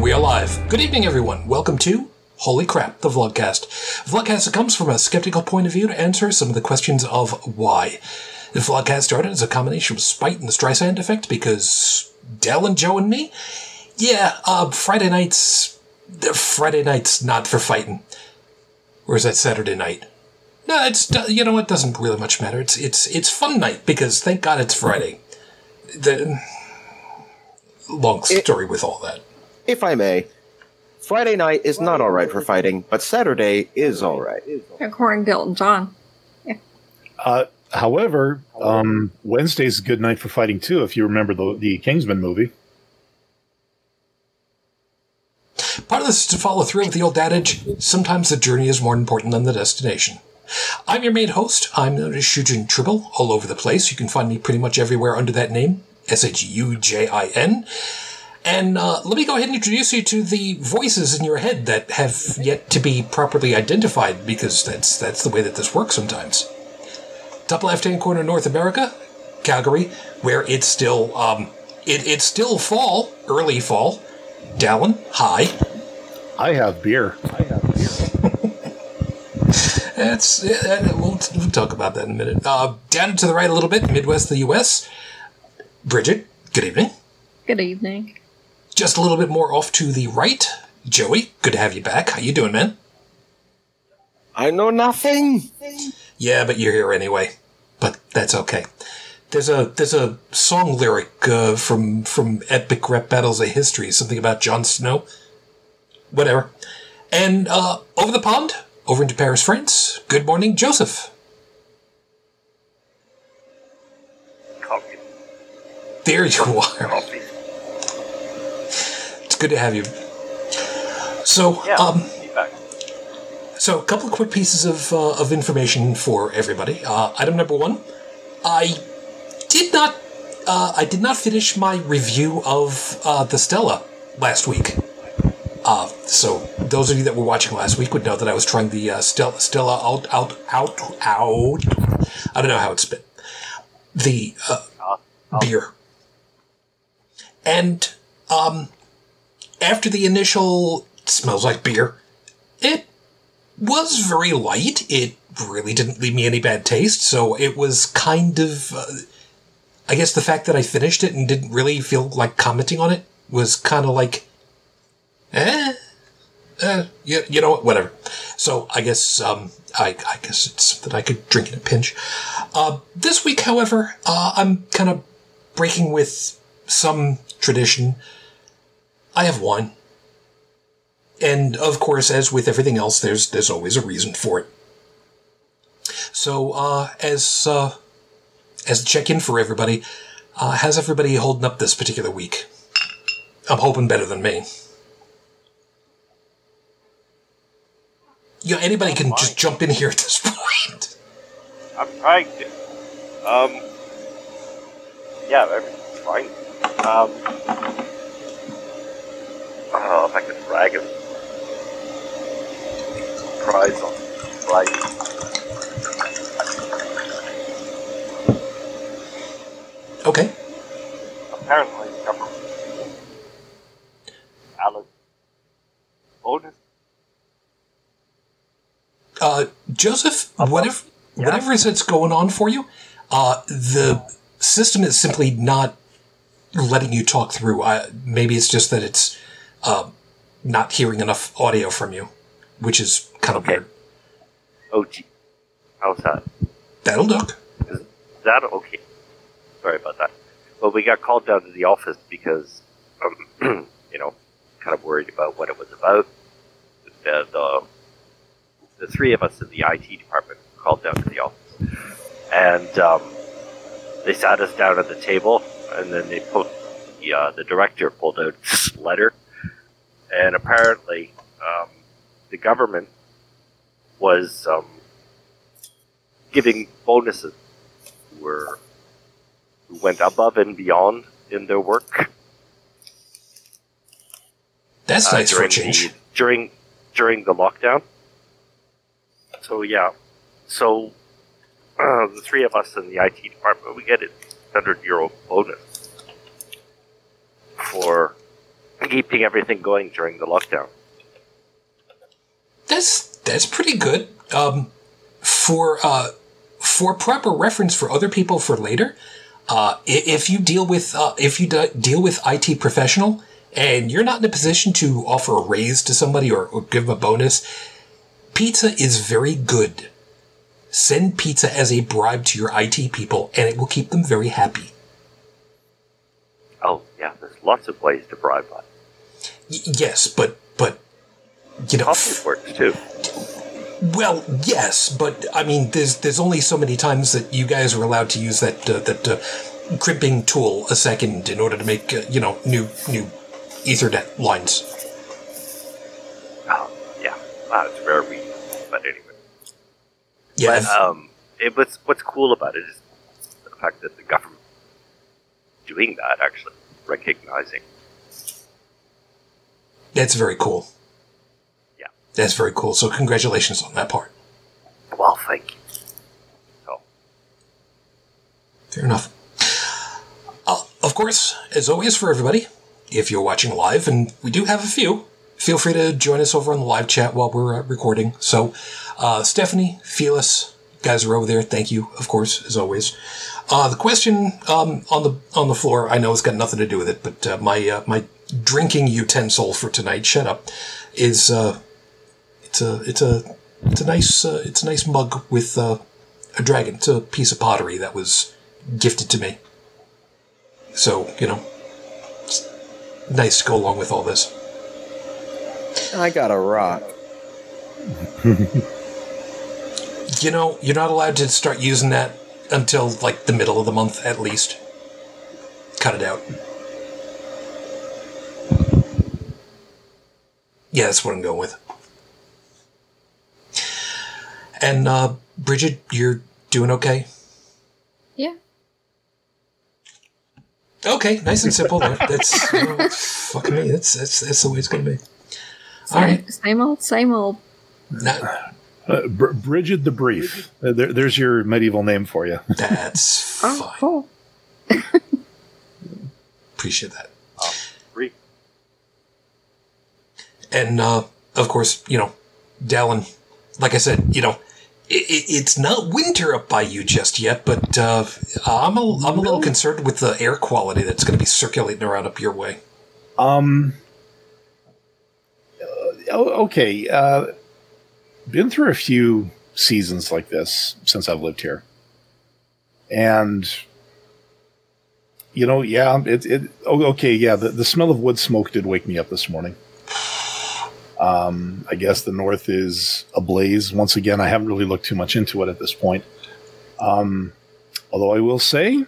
And we are live. Good evening, everyone. Welcome to Holy Crap, the Vlogcast. Vlogcast comes from a skeptical point of view to answer some of the questions of why. The Vlogcast started as a combination of spite and the Streisand effect because Del and Joe and me? Yeah, Friday night's not for fighting. Or is that Saturday night? No, it's, you know, it doesn't really much matter. It's fun night because thank God it's Friday. The long story with all that. If I may, Friday night is not all right for fighting, but Saturday is all right. According to Elton John. Yeah. However, Wednesday's a good night for fighting too, if you remember the Kingsman movie. Part of this is to follow through with the old adage, sometimes the journey is more important than the destination. I'm your main host. I'm known as Shujin Tribble all over the place. You can find me pretty much everywhere under that name, Shujin. And let me go ahead and introduce you to the voices in your head that have yet to be properly identified, because that's the way that this works sometimes. Top left-hand corner, North America, Calgary, where it's still it's still fall, early fall. Dallin, hi. I have beer. We'll talk about that in a minute. Down to the right a little bit, Midwest of the U.S. Bridget, good evening. Good evening. Just a little bit more off to the right, Joey, good to have you back. How you doing, man? I know nothing. Yeah, but you're here anyway. But that's okay. There's a song lyric from Epic Rap Battles of History, something about Jon Snow. Whatever. And over the pond, over into Paris, France, good morning, Joseph. Coffee. There you are. Coffee. It's good to have you. So, yeah, a couple of quick pieces of information for everybody. Item number one, I did not finish my review of the Stella last week. So those of you that were watching last week would know that I was trying the Stella out. I don't know how it's been. The beer. And after the initial smells like beer, it was very light. It really didn't leave me any bad taste, so it was kind of... I guess the fact that I finished it and didn't really feel like commenting on it was kind of like... you know what, whatever. So I guess I guess it's something I could drink in a pinch. This week, however, I'm kind of breaking with some tradition. I have wine. And, of course, as with everything else, there's always a reason for it. So, as the check-in for everybody, how's everybody holding up this particular week? I'm hoping better than me. You know, anybody can just jump in here at this point. I'm trying to. Yeah, everything's fine. I don't know if I could brag him. Prize on life. Okay. Apparently, the government Alan. Joseph, whatever is that's going on for you, the system is simply not letting you talk through. Maybe it's just that it's not hearing enough audio from you, which is kind of weird. Oh, gee. How's that? That'll do. Is that okay? Sorry about that. Well, we got called down to the office because, you know, kind of worried about what it was about. The three of us in the IT department called down to the office. And they sat us down at the table, and then they the director pulled out this letter. And apparently, the government was giving bonuses who went above and beyond in their work. That's nice for a change. During the lockdown. So, yeah. So, the three of us in the IT department, we get a €100 bonus for keeping everything going during the lockdown. That's pretty good. For proper reference for other people for later, if you deal with IT professional and you're not in a position to offer a raise to somebody or give them a bonus, pizza is very good. Send pizza as a bribe to your IT people, and it will keep them very happy. Oh, yeah, there's lots of ways to bribe on. Yes, but you know, coffee works too. Well, yes, but I mean, there's only so many times that you guys are allowed to use that crimping tool a second in order to make new Ethernet lines. Oh, yeah, wow, it's rare we use it, but anyway. Yeah. But, what's cool about it is the fact that the government doing that, actually recognizing. That's very cool. Yeah, that's very cool. So congratulations on that part. Well, thank you. So. Fair enough. Of course, as always for everybody, if you're watching live, and we do have a few, feel free to join us over on the live chat while we're recording. So, Stephanie, Felis, guys are over there. Thank you, of course, as always. The question on the floor, I know it's got nothing to do with it, but my drinking utensil for tonight, shut up, is it's a nice mug with a dragon. It's a piece of pottery that was gifted to me. So, you know, it's nice to go along with all this. I got a rock. You know, you're not allowed to start using that until, like, the middle of the month, at least. Cut it out. Yeah, that's what I'm going with. And, Bridget, you're doing okay? Yeah. Okay, nice and simple. That's, fuck me, that's the way it's going to be. All right. Same old. No. Bridget the Brief. There's your medieval name for you. That's fine. Oh, cool. Appreciate that. Brief. And, of course, you know, Dallin, like I said, you know, it's not winter up by you just yet, but I'm a little concerned with the air quality that's going to be circulating around up your way. Okay, been through a few seasons like this since I've lived here. And, you know, yeah, the smell of wood smoke did wake me up this morning. I guess the north is ablaze. Once again, I haven't really looked too much into it at this point. Although I will say,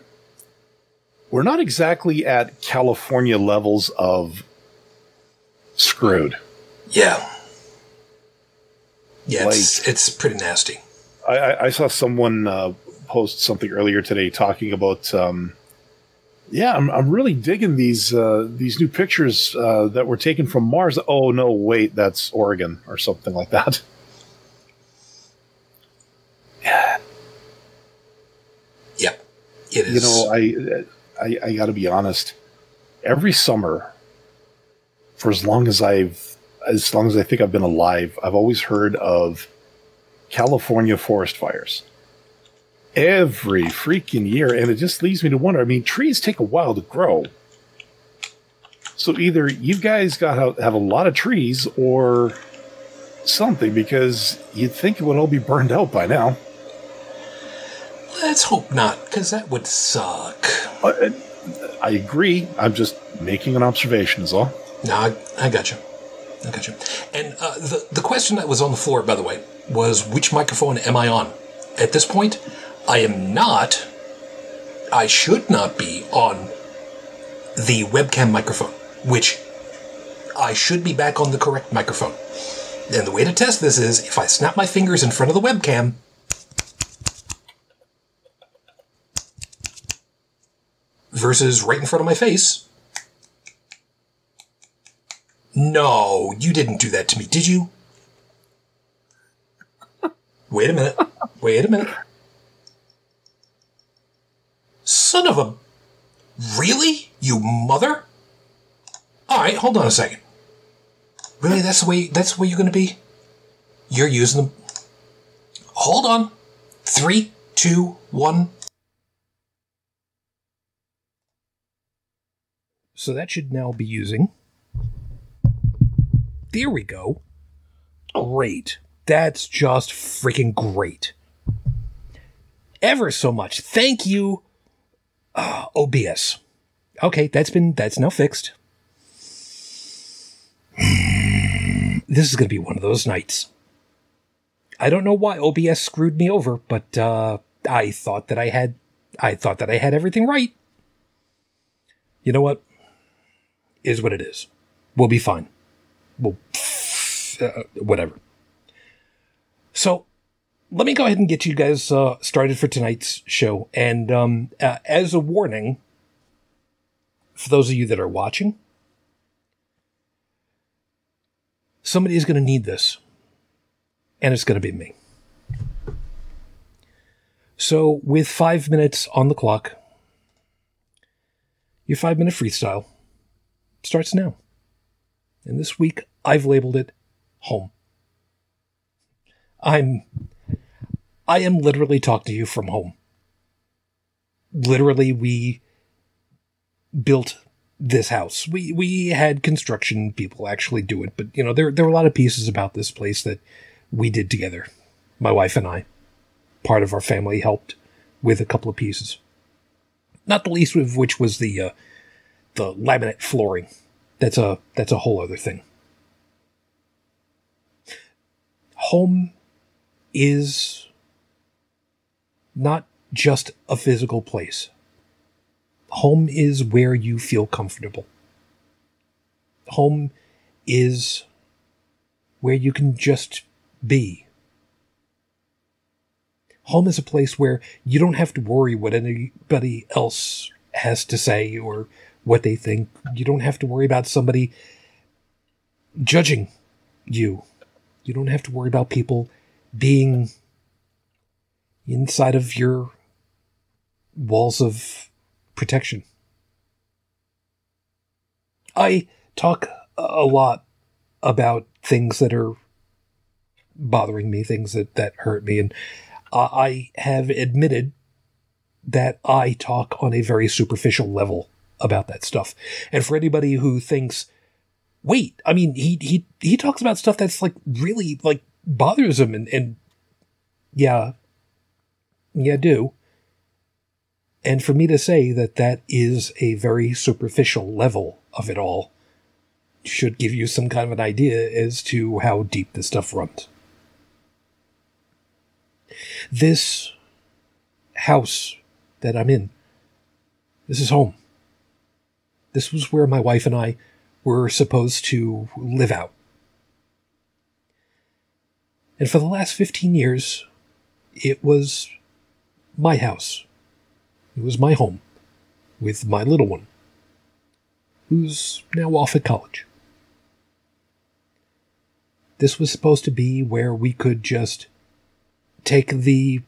we're not exactly at California levels of screwed. Yeah. Yeah, like, it's pretty nasty. I saw someone post something earlier today talking about, I'm really digging these new pictures that were taken from Mars. Oh, no, wait, that's Oregon or something like that. Yeah. Yep, it is. You know, I got to be honest. Every summer, for as long as I think I've been alive, I've always heard of California forest fires every freaking year. And it just leaves me to wonder. I mean, trees take a while to grow. So either you guys got to have a lot of trees or something, because you'd think it would all be burned out by now. Let's hope not, because that would suck. I agree. I'm just making an observation is all. No, I got you. Okay. And the question that was on the floor, by the way, was which microphone am I on? At this point, I am not. I should not be on the webcam microphone, which I should be back on the correct microphone. And the way to test this is if I snap my fingers in front of the webcam. Versus right in front of my face. No, you didn't do that to me, did you? Wait a minute. Son of a... Really? You mother? right, hold on a second. Really, that's the way you're going to be? You're using them. Hold on. 3, 2, 1. So that should now be using. There we go. Great. That's just freaking great. Ever so much. Thank you, OBS. Okay, that's now fixed. This is going to be one of those nights. I don't know why OBS screwed me over, but I thought that I had everything right. You know what? Is what it is. We'll be fine. Well, whatever. So let me go ahead and get you guys started for tonight's show. And as a warning, for those of you that are watching, somebody is going to need this, and it's going to be me. So with 5 minutes on the clock, your 5-minute freestyle starts now. And this week, I've labeled it home. I am literally talking to you from home. Literally, we built this house. We had construction people actually do it, but you know, there were a lot of pieces about this place that we did together. My wife and I, part of our family, helped with a couple of pieces. Not the least of which was the laminate flooring. That's a whole other thing. Home is not just a physical place. Home is where you feel comfortable. Home is where you can just be. Home is a place where you don't have to worry what anybody else has to say or what they think. You don't have to worry about somebody judging you. You don't have to worry about people being inside of your walls of protection. I talk a lot about things that are bothering me, things that hurt me, and I have admitted that I talk on a very superficial level about that stuff. And for anybody who thinks, wait, I mean, he talks about stuff that's like really like bothers him, and yeah, I do. And for me to say that is a very superficial level of it all should give you some kind of an idea as to how deep this stuff runs. This house that I'm in, this is home. This was where my wife and I were supposed to live out. And for the last 15 years, it was my house. It was my home with my little one, who's now off at college. This was supposed to be where we could just take the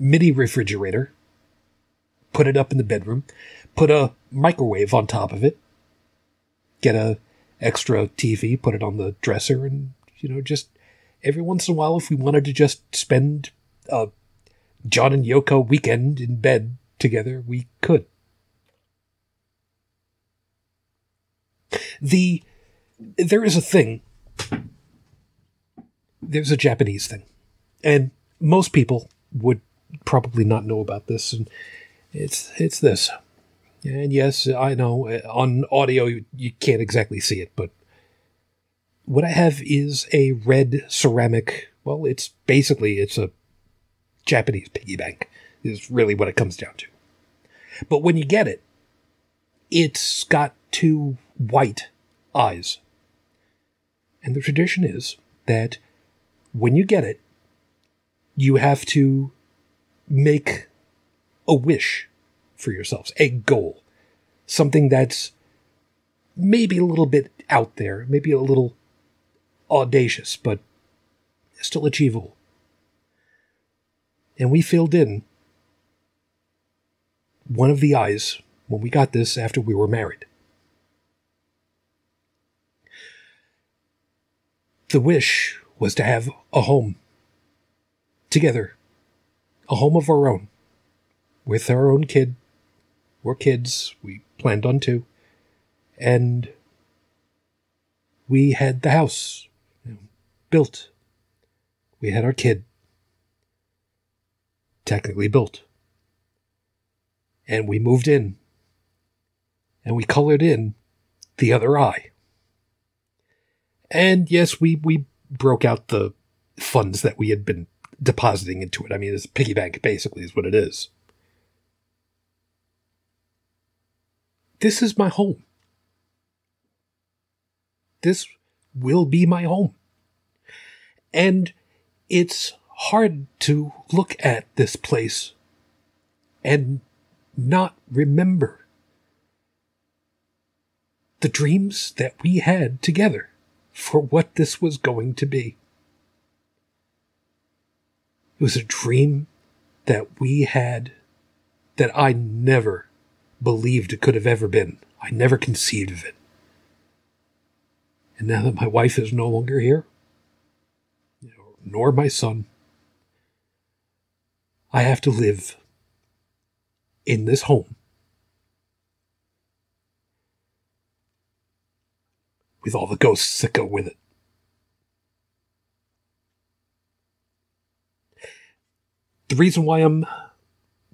mini refrigerator, put it up in the bedroom, put a microwave on top of it, get a extra TV, put it on the dresser, and, you know, just every once in a while, if we wanted to just spend a John and Yoko weekend in bed together, we could. There is a thing. There's a Japanese thing. And most people would probably not know about this. And it's this. And yes, I know, on audio you can't exactly see it, but what I have is a red ceramic, well, it's a Japanese piggy bank is really what it comes down to. But when you get it, it's got 2 white eyes. And the tradition is that when you get it, you have to make a wish for yourselves, a goal, something that's maybe a little bit out there, maybe a little audacious, but still achievable. And we filled in one of the eyes when we got this after we were married. The wish was to have a home. Together. A home of our own. With our own kid. Or kids. We planned on two. And we had the house built. We had our kid technically built. And we moved in. And we colored in the other eye. And yes, we broke out the funds that we had been depositing into it. I mean, it's a piggy bank, basically, is what it is. This is my home. This will be my home. And it's hard to look at this place and not remember the dreams that we had together for what this was going to be. It was a dream that we had that I never believed it could have ever been. I never conceived of it. And now that my wife is no longer here, nor my son, I have to live in this home with all the ghosts that go with it. The reason why I'm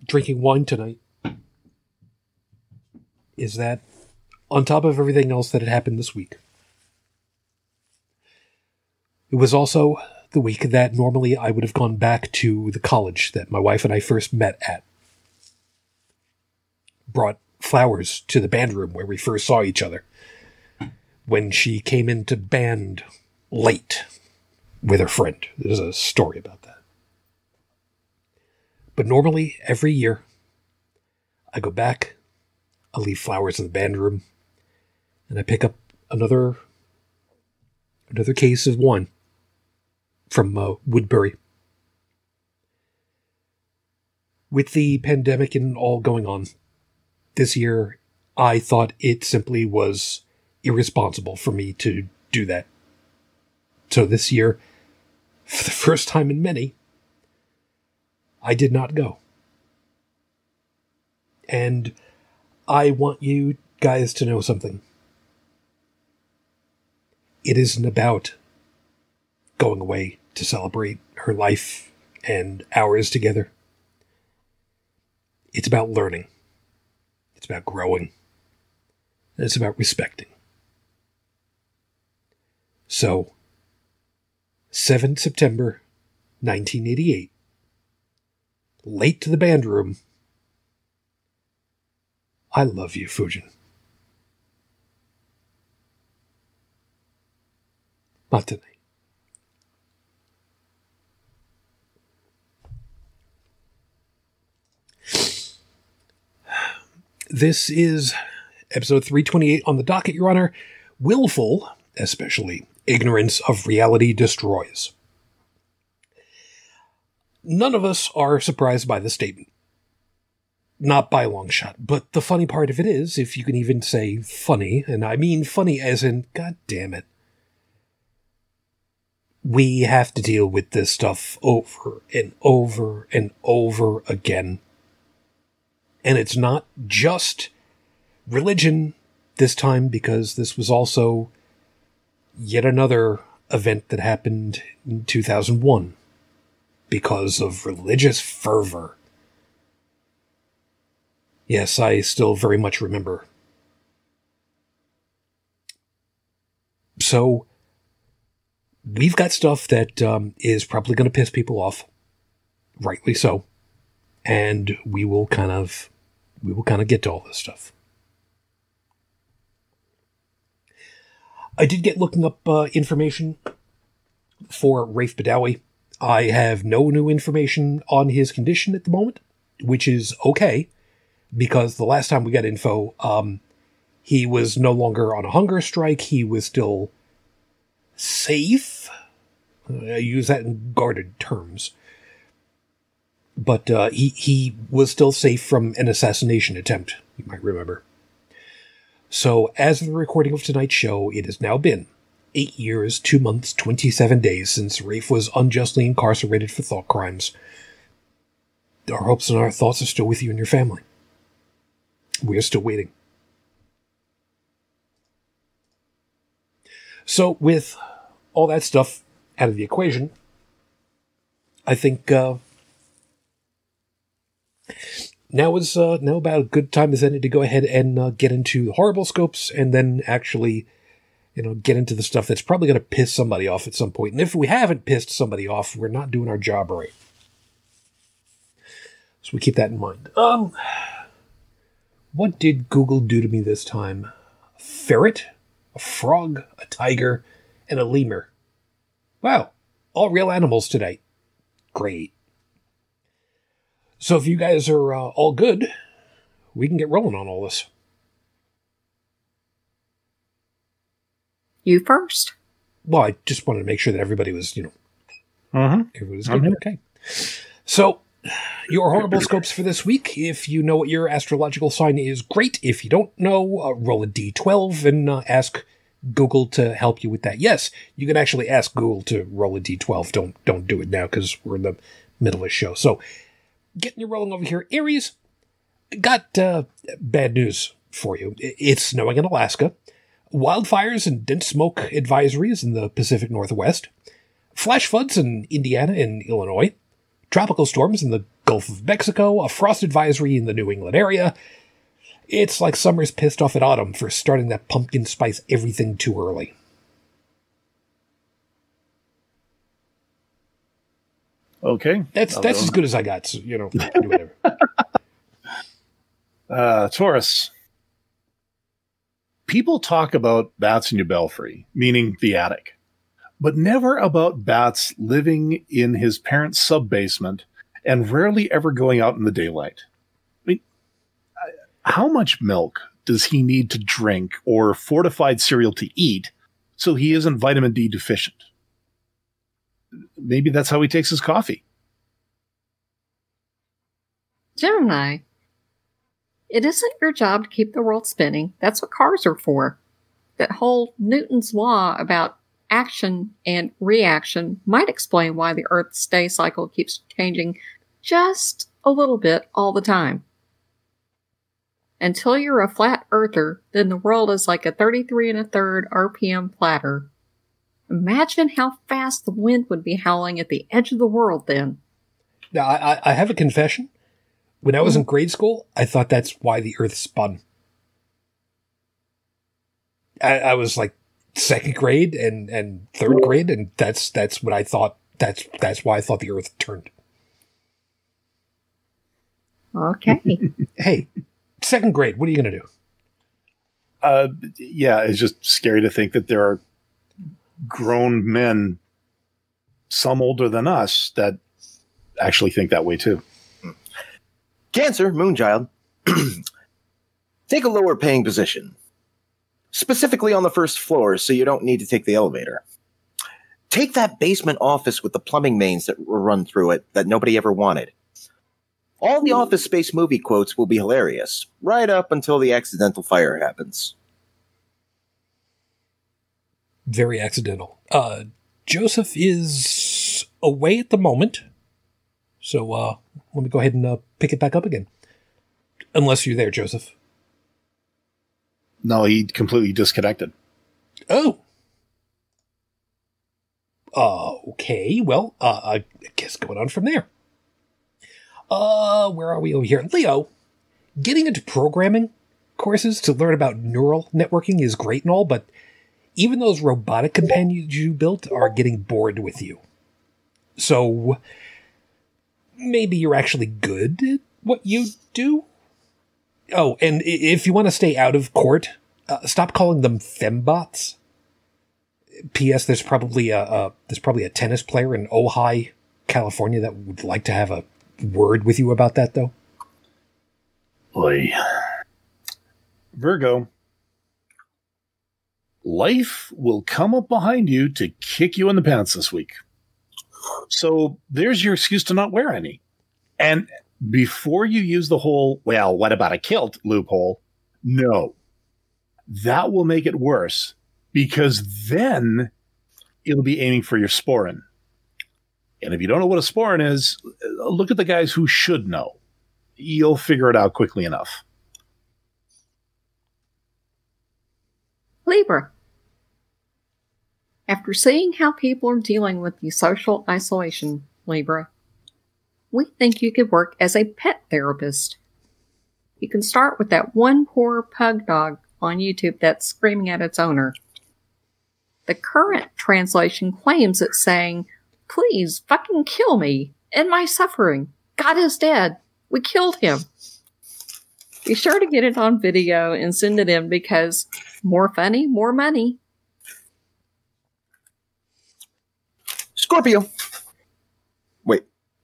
drinking wine tonight is that on top of everything else that had happened this week, it was also the week that normally I would have gone back to the college that my wife and I first met at. Brought flowers to the band room where we first saw each other when she came into band late with her friend. There's a story about that. But normally, every year, I go back, I leave flowers in the band room, and I pick up another case of wine from Woodbury. With the pandemic and all going on, this year I thought it simply was irresponsible for me to do that. So this year, for the first time in many, I did not go. And I want you guys to know something. It isn't about going away to celebrate her life and ours together. It's about learning. It's about growing. And it's about respecting. So, 7th September 1988, late to the band room, I love you, Fujin. Not tonight. This is episode 328 on the docket, Your Honor. Willful, especially, ignorance of reality destroys. None of us are surprised by the statement. Not by a long shot. But the funny part of it is, if you can even say funny, and I mean funny as in, God damn it, we have to deal with this stuff over and over and over again. And it's not just religion this time, because this was also yet another event that happened in 2001 because of religious fervor. Yes, I still very much remember. So we've got stuff that is probably going to piss people off, rightly so. And we will kind of get to all this stuff. I did get looking up information for Raif Badawi. I have no new information on his condition at the moment, which is okay, because the last time we got info, he was no longer on a hunger strike. He was still safe. I use that in guarded terms. But he was still safe from an assassination attempt, you might remember. So as of the recording of tonight's show, it has now been 8 years, 2 months, 27 days since Raif was unjustly incarcerated for thought crimes. Our hopes and our thoughts are still with you and your family. We are still waiting. So with all that stuff out of the equation, I think now is now about a good time as any to go ahead and get into the horoscopes, and then actually, you know, get into the stuff that's probably going to piss somebody off at some point. And if we haven't pissed somebody off, we're not doing our job right. So we keep that in mind. What did Google do to me this time? A ferret, a frog, a tiger, and a lemur. Wow, all real animals today. Great. So if you guys are all good, we can get rolling on all this. You first. Well, I just wanted to make sure that everybody was, you know, everybody was good. Okay. So your horoscopes for this week. If you know what your astrological sign is, great. If you don't know, roll a D12 and ask Google to help you with that. Yes, you can actually ask Google to roll a D12. Don't do it now because we're in the middle of the show. So getting you rolling over here, Aries. Got bad news for you. It's snowing in Alaska. Wildfires and dense smoke advisories in the Pacific Northwest. Flash floods in Indiana and Illinois. Tropical storms in the Gulf of Mexico, a frost advisory in the New England area. It's like summer's pissed off at autumn for starting that pumpkin spice everything too early. Okay. That's as good as I got, so, you know, do whatever. Taurus. People talk about bats in your belfry, meaning the attic, but never about bats living in his parents' sub-basement and rarely ever going out in the daylight. I mean, how much milk does he need to drink or fortified cereal to eat so he isn't vitamin D deficient? Maybe that's how he takes his coffee. Gemini. It isn't your job to keep the world spinning. That's what cars are for. That whole Newton's law about action and reaction might explain why the Earth's day cycle keeps changing just a little bit all the time. Until you're a flat earther, then the world is like a 33 1/3 RPM platter. Imagine how fast the wind would be howling at the edge of the world then. Now, I have a confession. When I was in grade school, I thought that's why the Earth spun. I was like second grade and third grade, and that's what I thought. That's why I thought the Earth turned. Okay. Hey, second grade, what are you going to do? Yeah, it's just scary to think that there are grown men, some older than us, that actually think that way too. Cancer, Moonchild, take a lower paying position, specifically on the first floor so you don't need to take the elevator. Take that basement office with the plumbing mains that were run through it that nobody ever wanted. All the Office Space movie quotes will be hilarious, right up until the accidental fire happens. Very accidental. Joseph is away at the moment, so let me go ahead and pick it back up again. Unless you're there, Joseph. No, he completely disconnected. Oh. Okay, well, I guess going on from there. Where are we over here? Leo, getting into programming courses to learn about neural networking is great and all, but even those robotic companions you built are getting bored with you. So maybe you're actually good at what you do. Oh, and if you want to stay out of court, stop calling them fembots. P.S. There's probably a tennis player in Ohio, California, that would like to have a word with you about that, though. Boy. Virgo. Life will come up behind you to kick you in the pants this week. So there's your excuse to not wear any. And before you use the whole, well, what about a kilt loophole? No, that will make it worse because then it'll be aiming for your sporin. And if you don't know what a sporin is, look at the guys who should know. You'll figure it out quickly enough. Libra. After seeing how people are dealing with the social isolation, Libra, we think you could work as a pet therapist. You can start with that one poor pug dog on YouTube that's screaming at its owner. The current translation claims it's saying, "Please fucking kill me. End my suffering. God is dead. We killed him." Be sure to get it on video and send it in because more funny, more money. Scorpio. Wait,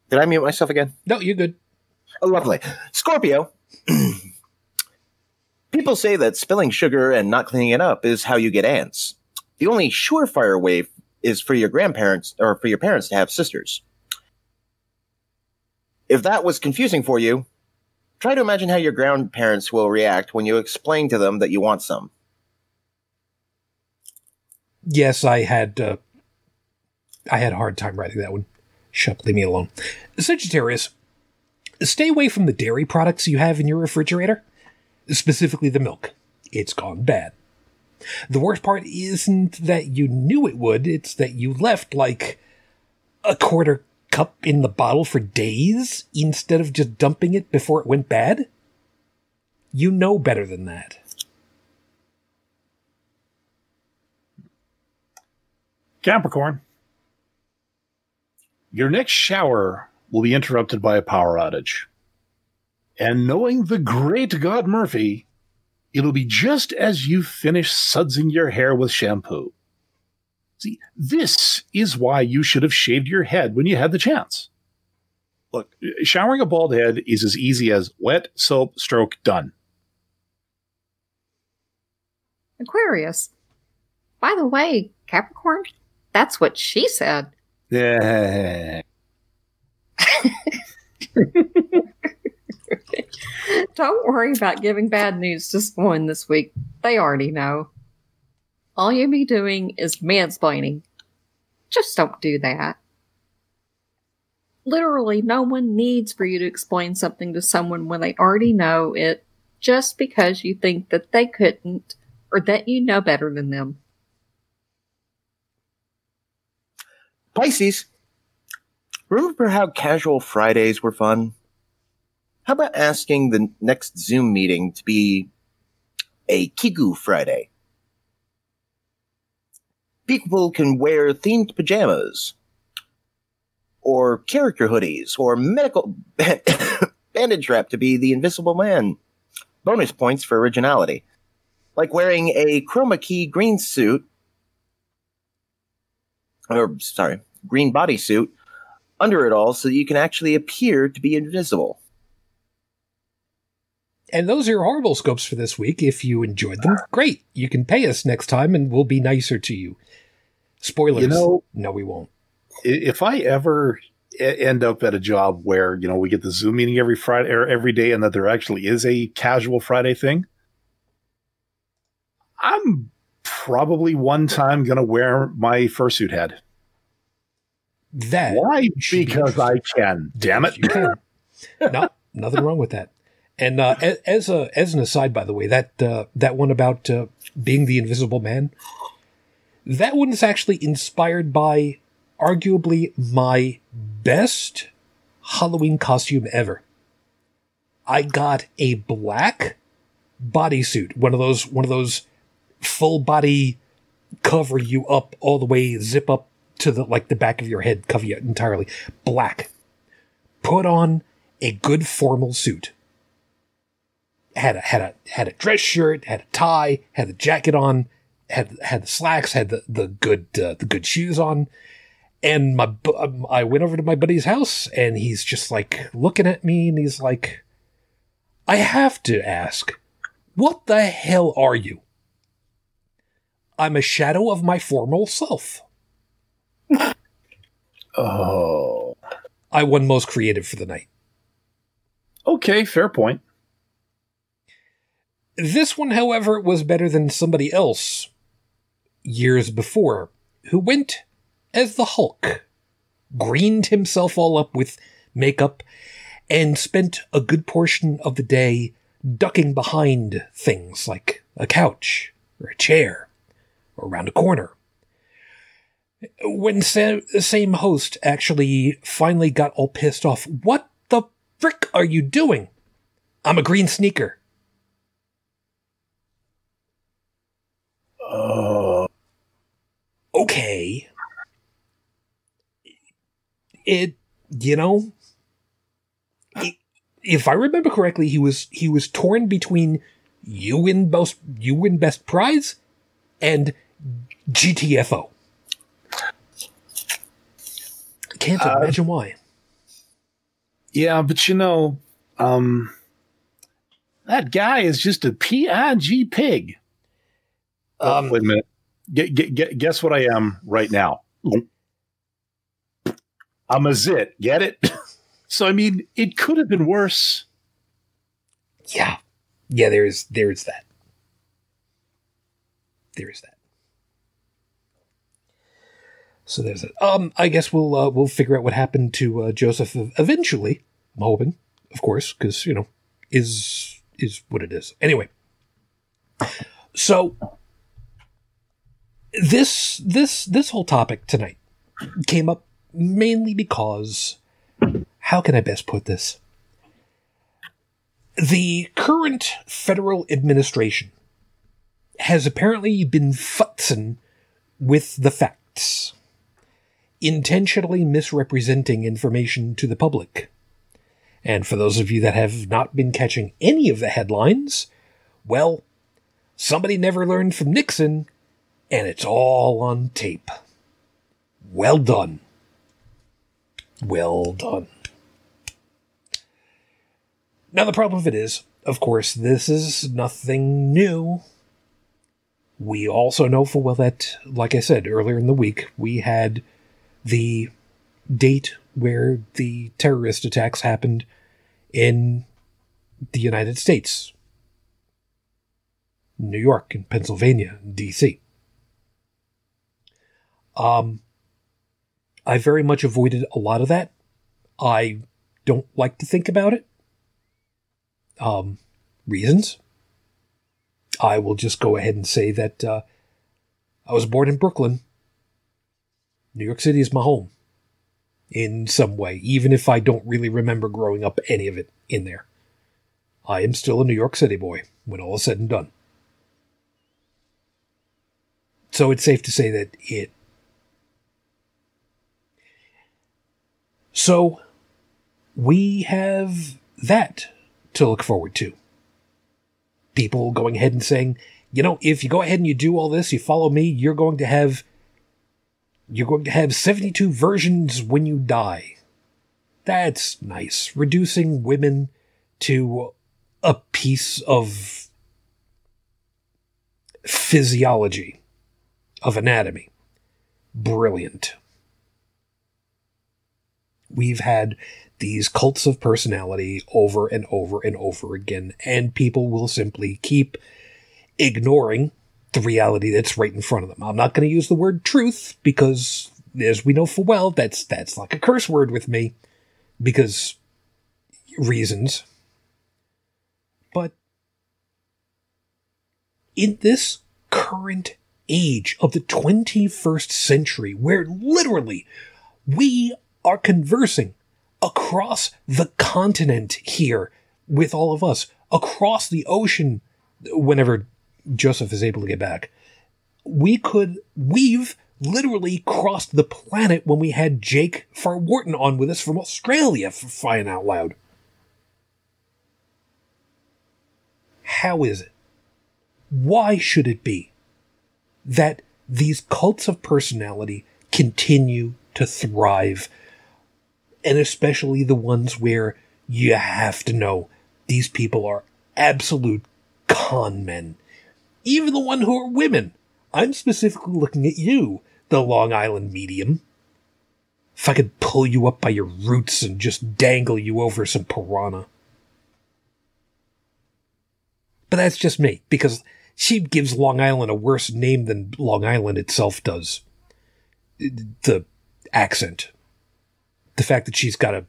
did I mute myself again? No, you're good. Oh, lovely. Scorpio. People say that spilling sugar and not cleaning it up is how you get ants. The only surefire way is for your grandparents or for your parents to have sisters. If that was confusing for you, try to imagine how your grandparents will react when you explain to them that you want some. Yes, I had a hard time writing that one. Shut up, leave me alone. Sagittarius, stay away from the dairy products you have in your refrigerator, specifically the milk. It's gone bad. The worst part isn't that you knew it would, it's that you left, like, a quarter cup in the bottle for days instead of just dumping it before it went bad. You know better than that. Capricorn. Your next shower will be interrupted by a power outage. And knowing the great God Murphy, it'll be just as you finish sudsing your hair with shampoo. See, this is why you should have shaved your head when you had the chance. Look, showering a bald head is as easy as wet, soap, stroke, done. Aquarius. By the way, Capricorn, that's what she said. Yeah. Don't worry about giving bad news to someone this week. They already know. All you'll be doing is mansplaining. Just don't do that. Literally, no one needs for you to explain something to someone when they already know it just because you think that they couldn't or that you know better than them. Pisces, remember how casual Fridays were fun? How about asking the next Zoom meeting to be a Kigu Friday? People can wear themed pajamas or character hoodies or medical bandage wrap to be the Invisible Man. Bonus points for originality. Like wearing a chroma key green suit, green bodysuit under it all so that you can actually appear to be invisible. And those are your horoscopes for this week. If you enjoyed them, great. You can pay us next time and we'll be nicer to you. Spoilers. You know, no, we won't. If I ever end up at a job where, you know, we get the Zoom meeting every Friday or every day and that there actually is a casual Friday thing, I'm probably one time going to wear my fursuit head. That why? Because I can. Damn it. You can. No, nothing wrong with that. And as an aside, by the way, that one about being the Invisible Man, that one is actually inspired by arguably my best Halloween costume ever. I got a black bodysuit, one of those full body cover you up all the way, zip up to the like the back of your head, cover you entirely. Black. Put on a good formal suit. Had a dress shirt, had a tie, had the jacket on, had the slacks, had the good shoes on, and I went over to my buddy's house and he's just like looking at me and he's like, "I have to ask, what the hell are you?" "I'm a shadow of my former self." Oh, I won most creative for the night. Okay, fair point. This one, however, was better than somebody else years before, who went as the Hulk, greened himself all up with makeup, and spent a good portion of the day ducking behind things like a couch or a chair or around a corner. When same host actually finally got all pissed off, "What the frick are you doing? I'm a green sneaker." Okay. If I remember correctly, he was torn between you win best prize and GTFO. Can't imagine why. Yeah, but that guy is just a pig pig. Wait a minute. Guess what I am right now. I'm a zit. Get it? So, I mean, it could have been worse. Yeah. Yeah, there's that. There is that. So there's that. I guess we'll figure out what happened to Joseph eventually. I'm hoping, of course, because, is what it is. Anyway. So this whole topic tonight came up mainly because, how can I best put this? The current federal administration has apparently been futzing with the facts, intentionally misrepresenting information to the public. And for those of you that have not been catching any of the headlines, well, somebody never learned from Nixon, and it's all on tape. Well done. Well done. Now, the problem of it is, of course, this is nothing new. We also know full well that, like I said earlier in the week, we had the date where the terrorist attacks happened in the United States. New York and Pennsylvania and D.C. I very much avoided a lot of that. I don't like to think about it. Reasons. I will just go ahead and say that I was born in Brooklyn. New York City is my home in some way, even if I don't really remember growing up any of it in there. I am still a New York City boy when all is said and done. So it's safe to say that it. So we have that to look forward to. People going ahead and saying, if you go ahead and you do all this, you follow me, you're going to have 72 versions when you die. That's nice. Reducing women to a piece of physiology, of anatomy. Brilliant. We've had these cults of personality over and over and over again, and people will simply keep ignoring the reality that's right in front of them. I'm not going to use the word truth because, as we know full well, that's like a curse word with me because reasons. But in this current age of the 21st century, where literally we are conversing across the continent here with all of us, across the ocean, whenever Joseph is able to get back. We've literally crossed the planet when we had Jake Farwarton on with us from Australia, for crying out loud. How is it? Why should it be that these cults of personality continue to thrive? And especially the ones where you have to know these people are absolute con men. Even the one who are women. I'm specifically looking at you, the Long Island medium. If I could pull you up by your roots and just dangle you over some piranha. But that's just me, because she gives Long Island a worse name than Long Island itself does. The accent. The fact that she's got a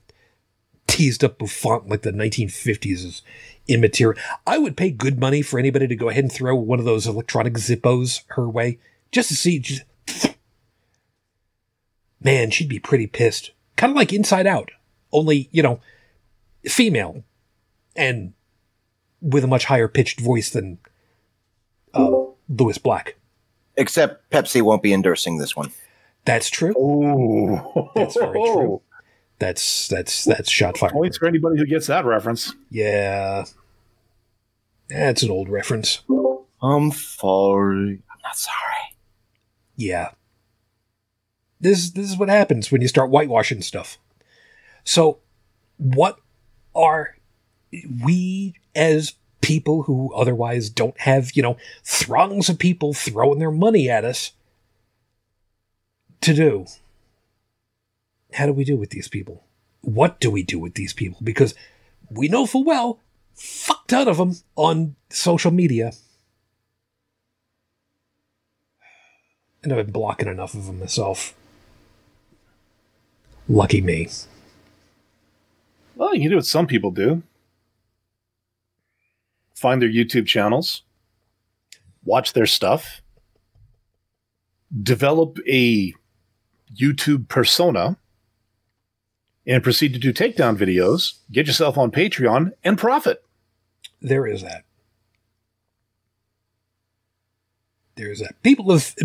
teased up bouffant like the 1950s is immaterial. I would pay good money for anybody to go ahead and throw one of those electronic Zippos her way just to see. Just, man, she'd be pretty pissed. Kind of like Inside Out, only, you know, female and with a much higher pitched voice than Lewis Black. Except Pepsi won't be endorsing this one. That's true. Oh, that's very true. That's shot fire. Points for anybody who gets that reference. Yeah, that's an old reference. I'm sorry. I'm not sorry. Yeah. This is what happens when you start whitewashing stuff. So, what are we as people who otherwise don't have, you know, throngs of people throwing their money at us to do? How do we do with these people? What do we do with these people? Because we know full well, fuck ton of them on social media. And I've been blocking enough of them myself. Lucky me. Well, you can do what some people do. Find their YouTube channels. Watch their stuff. Develop a YouTube persona. And proceed to do takedown videos, get yourself on Patreon, and profit. There is that. There is that. People have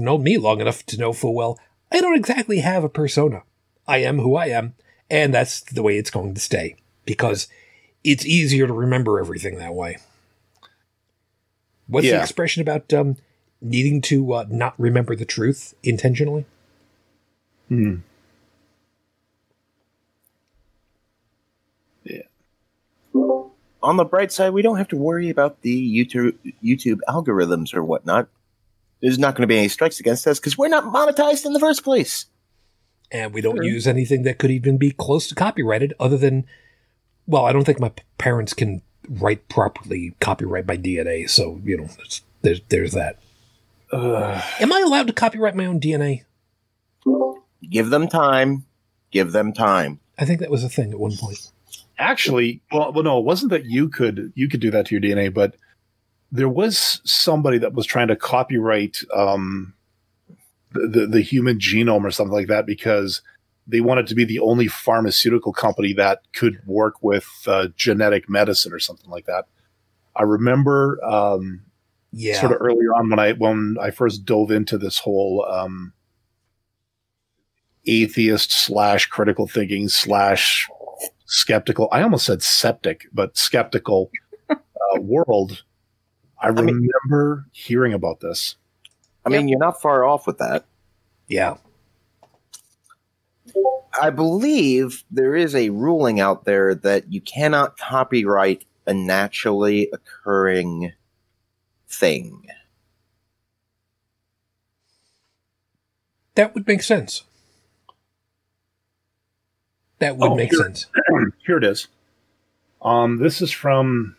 known me long enough to know full well, I don't exactly have a persona. I am who I am, and that's the way it's going to stay. Because it's easier to remember everything that way. What's the expression about needing to not remember the truth intentionally? Hmm. On the bright side, we don't have to worry about the YouTube algorithms or whatnot. There's not going to be any strikes against us because we're not monetized in the first place. And we don't use anything that could even be close to copyrighted other than, well, I don't think my parents can write properly copyright my DNA. So, you know, there's that. Am I allowed to copyright my own DNA? Give them time. I think that was a thing at one point. Actually, well, no, it wasn't that you could do that to your DNA, but there was somebody that was trying to copyright the human genome or something like that because they wanted to be the only pharmaceutical company that could work with genetic medicine or something like that. I remember sort of early on when I first dove into this whole atheist / critical thinking / skeptical. I almost said septic, but skeptical world. I remember hearing about this. I mean, you're not far off with that. Yeah. I believe there is a ruling out there that you cannot copyright a naturally occurring thing. That would make sense. That would make sense. Here it is. This is from...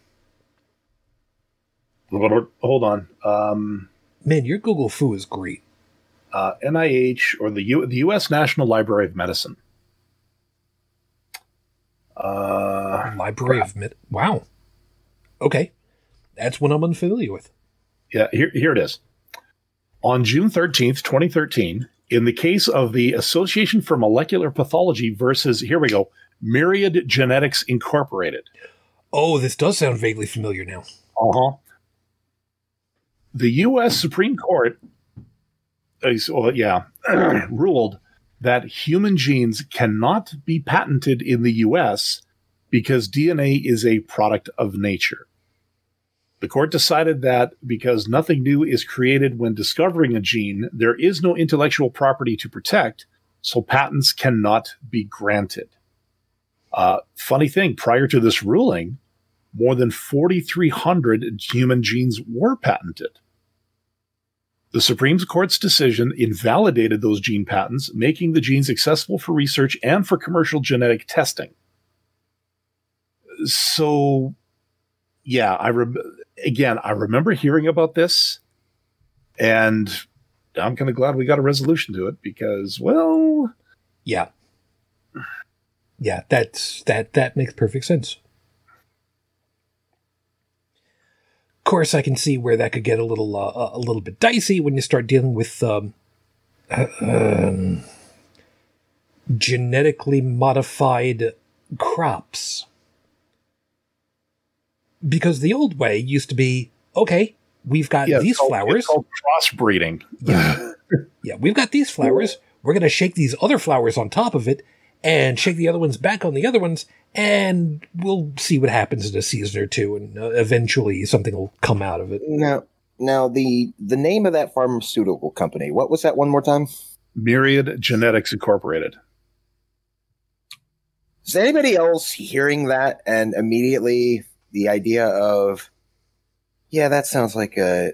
Hold on. Man, your Google foo is great. NIH, or the U.S. National Library of Medicine. Library of Medicine. Wow. Okay. That's one I'm unfamiliar with. Yeah, here it is. On June 13th, 2013... in the case of the Association for Molecular Pathology versus, here we go, Myriad Genetics Incorporated. Oh, this does sound vaguely familiar now. Uh-huh. The U.S. Supreme Court ruled that human genes cannot be patented in the U.S. because DNA is a product of nature. The court decided that because nothing new is created when discovering a gene, there is no intellectual property to protect, so patents cannot be granted. Funny thing, prior to this ruling, more than 4,300 human genes were patented. The Supreme Court's decision invalidated those gene patents, making the genes accessible for research and for commercial genetic testing. So... yeah, again, I remember hearing about this, and I'm kind of glad we got a resolution to it because, well, yeah, that makes perfect sense. Of course, I can see where that could get a little bit dicey when you start dealing with genetically modified crops. Because the old way used to be, okay, we've got these flowers. It's called crossbreeding. Yeah, we've got these flowers. We're going to shake these other flowers on top of it and shake the other ones back on the other ones, and we'll see what happens in a season or two, and eventually something will come out of it. Now the name of that pharmaceutical company, what was that one more time? Myriad Genetics Incorporated. Is anybody else hearing that and immediately the idea of, yeah, that sounds like a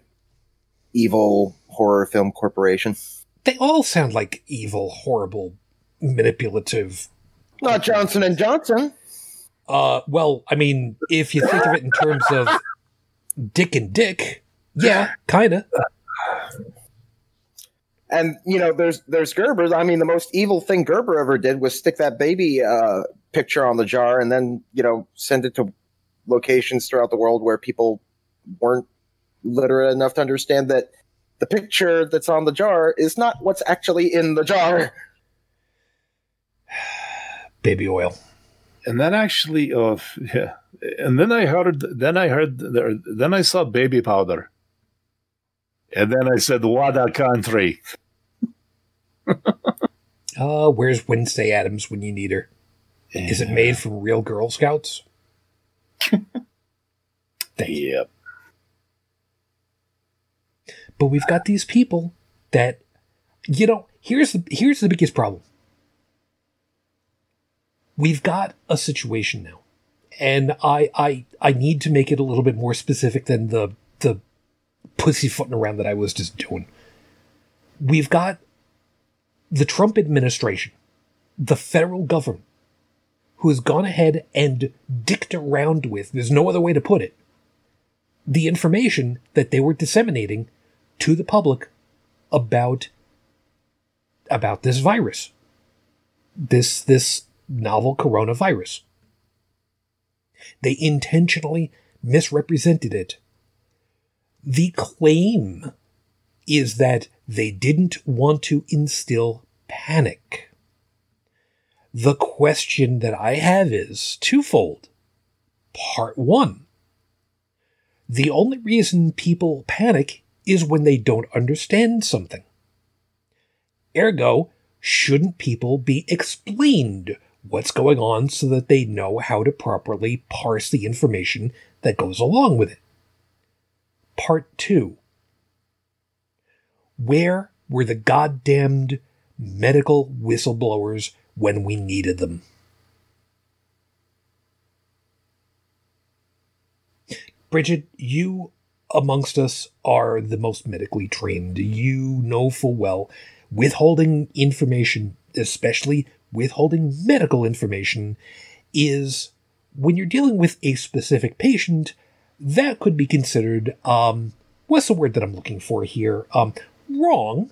evil horror film corporation? They all sound like evil, horrible, manipulative. Not Johnson & Johnson. Well, I mean, if you think of it in terms of Dick and Dick, yeah, kind of. And, you know, there's Gerber. I mean, the most evil thing Gerber ever did was stick that baby picture on the jar and then, you know, send it to locations throughout the world where people weren't literate enough to understand that the picture that's on the jar is not what's actually in the jar. Baby oil. And then actually, yeah. And then then I saw baby powder. And then I said, what a country. Where's Wednesday Addams when you need her? Yeah. Is it made from real Girl Scouts? Yep. But we've got these people that, you know, here's the biggest problem. We've got a situation now, and I need to make it a little bit more specific than the pussyfooting around that I was just doing. We've got the Trump administration, the federal government, who has gone ahead and dicked around with, there's no other way to put it, the information that they were disseminating to the public about this virus, this novel coronavirus. They intentionally misrepresented it. The claim is that they didn't want to instill panic. The question that I have is twofold. Part one, the only reason people panic is when they don't understand something. Ergo, shouldn't people be explained what's going on so that they know how to properly parse the information that goes along with it? Part two, where were the goddamned medical whistleblowers when we needed them? Bridget, you amongst us are the most medically trained. You know full well withholding information, especially withholding medical information, is, when you're dealing with a specific patient, that could be considered, what's the word that I'm looking for here? Wrong.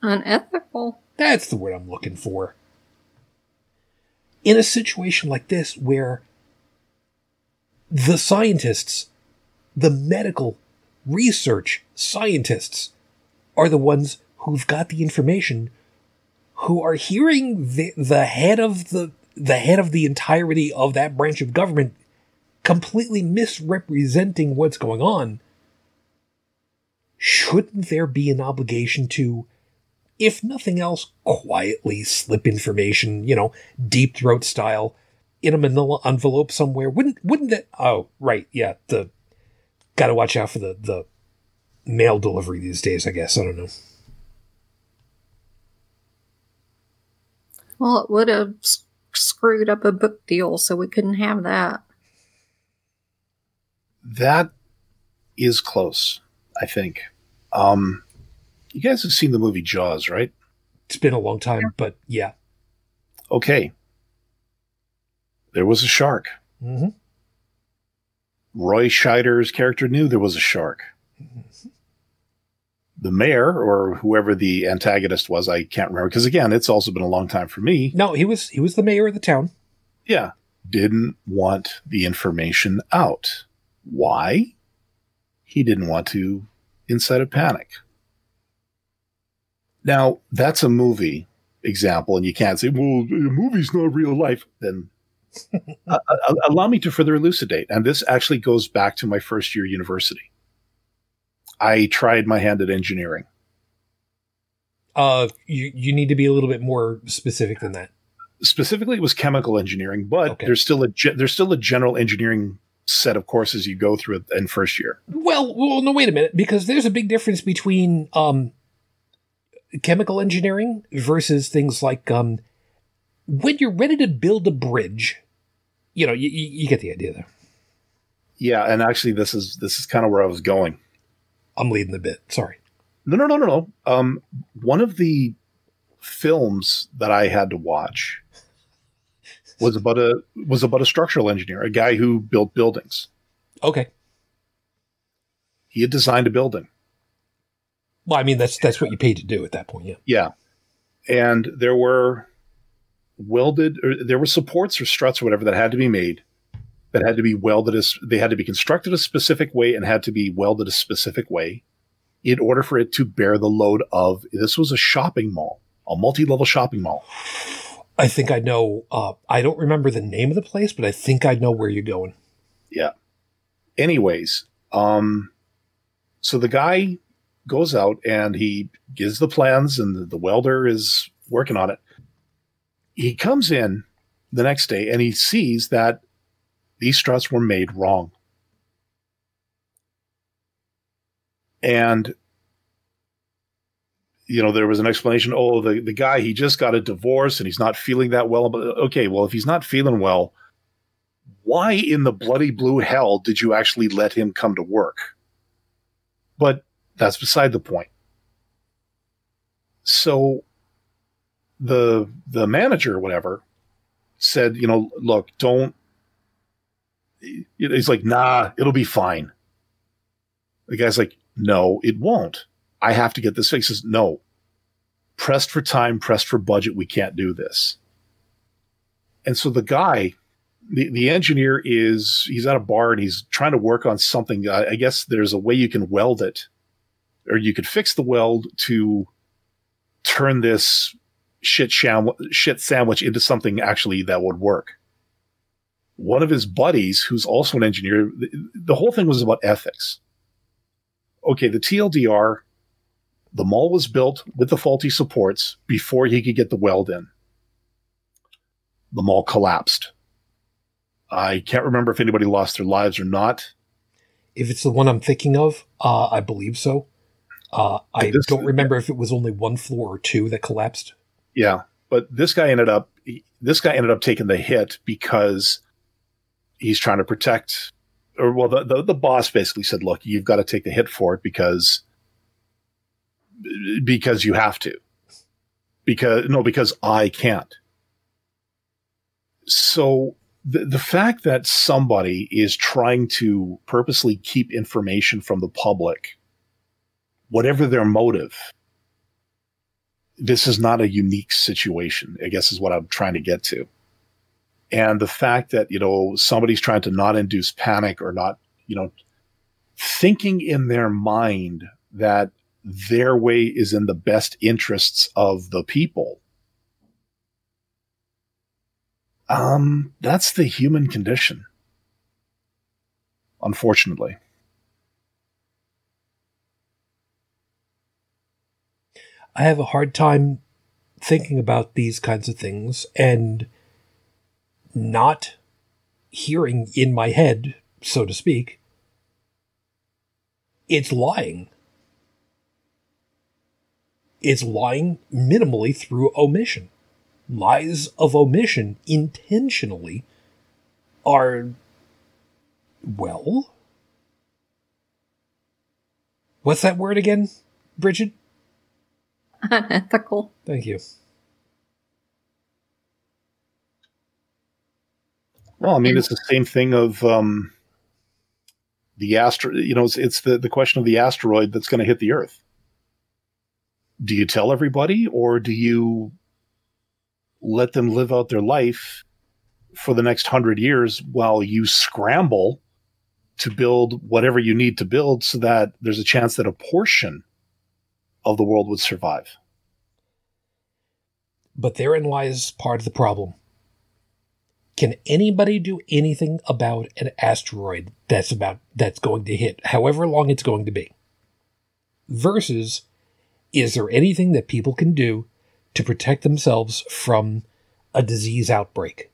Unethical. That's the word I'm looking for. In a situation like this where the scientists, the medical research scientists, are the ones who've got the information, who are hearing the head of the entirety of that branch of government completely misrepresenting what's going on, shouldn't there be an obligation to, if nothing else, quietly slip information, you know, deep throat style, in a manila envelope somewhere? Wouldn't that... Oh, right, yeah, gotta watch out for the mail delivery these days, I guess. I don't know. Well, it would have screwed up a book deal, so we couldn't have that. That is close, I think. You guys have seen the movie Jaws, right? It's been a long time, but yeah. Okay. There was a shark. Mm-hmm. Roy Scheider's character knew there was a shark. The mayor, or whoever the antagonist was, I can't remember, because again, it's also been a long time for me. No, he was the mayor of the town. Yeah. Didn't want the information out. Why? He didn't want to incite a panic. Now, that's a movie example, and you can't say, well, the movie's not real life. Then allow me to further elucidate. And this actually goes back to my first year university. I tried my hand at engineering. You need to be a little bit more specific than that. Specifically, it was chemical engineering, but okay. there's still a general engineering set of courses you go through in first year. Well, no, wait a minute, because there's a big difference between chemical engineering versus things like when you're ready to build a bridge. You know, you get the idea there. Yeah, and actually, this is kind of where I was going. I'm leading the bit. Sorry. No. One of the films that I had to watch was about a structural engineer, a guy who built buildings. Okay. He had designed a building. Well, I mean, that's what you paid to do at that point. Yeah. Yeah. And there were supports or struts or whatever that had to be made. That had to be welded as they had to be constructed a specific way and had to be welded a specific way in order for it to bear the load of. This was a shopping mall, a multi-level shopping mall. I think I know. I don't remember the name of the place, but I think I know where you're going. Yeah. Anyways, so the guy goes out and he gives the plans, and the welder is working on it. He comes in the next day and he sees that these struts were made wrong. And, you know, there was an explanation. Oh, the guy, he just got a divorce and he's not feeling that well. But okay, well, if he's not feeling well, why in the bloody blue hell did you actually let him come to work? But that's beside the point. So the manager or whatever said, you know, look, don't. He's like, nah, it'll be fine. The guy's like, no, it won't. I have to get this fixed. He says, no. Pressed for time, pressed for budget. We can't do this. And so the guy, the engineer he's at a bar and he's trying to work on something. I guess there's a way you can weld it, or you could fix the weld to turn this shit sandwich into something actually that would work. One of his buddies, who's also an engineer, the whole thing was about ethics. Okay, the TLDR, the mall was built with the faulty supports before he could get the weld in. The mall collapsed. I can't remember if anybody lost their lives or not. If it's the one I'm thinking of, I believe so. I don't remember if it was only one floor or two that collapsed. Yeah, but this guy ended up taking the hit because he's trying to protect, or well, the boss basically said, look, you've got to take the hit for it because you have to, because I can't. So the fact that somebody is trying to purposely keep information from the public, whatever their motive, this is not a unique situation, I guess is what I'm trying to get to. And the fact that, you know, somebody's trying to not induce panic or not, you know, thinking in their mind that their way is in the best interests of the people. That's the human condition, unfortunately. I have a hard time thinking about these kinds of things and not hearing in my head, so to speak, it's lying. It's lying minimally through omission. Lies of omission intentionally are, well, what's that word again, Bridget? Unethical. Thank you. Well, I mean, it's the same thing of the asteroid, you know, it's the question of the asteroid that's going to hit the Earth. Do you tell everybody, or do you let them live out their life for the next 100 years while you scramble to build whatever you need to build so that there's a chance that a portion of the world would survive? But therein lies part of the problem. Can anybody do anything about an asteroid that's going to hit, however long it's going to be? Versus, is there anything that people can do to protect themselves from a disease outbreak?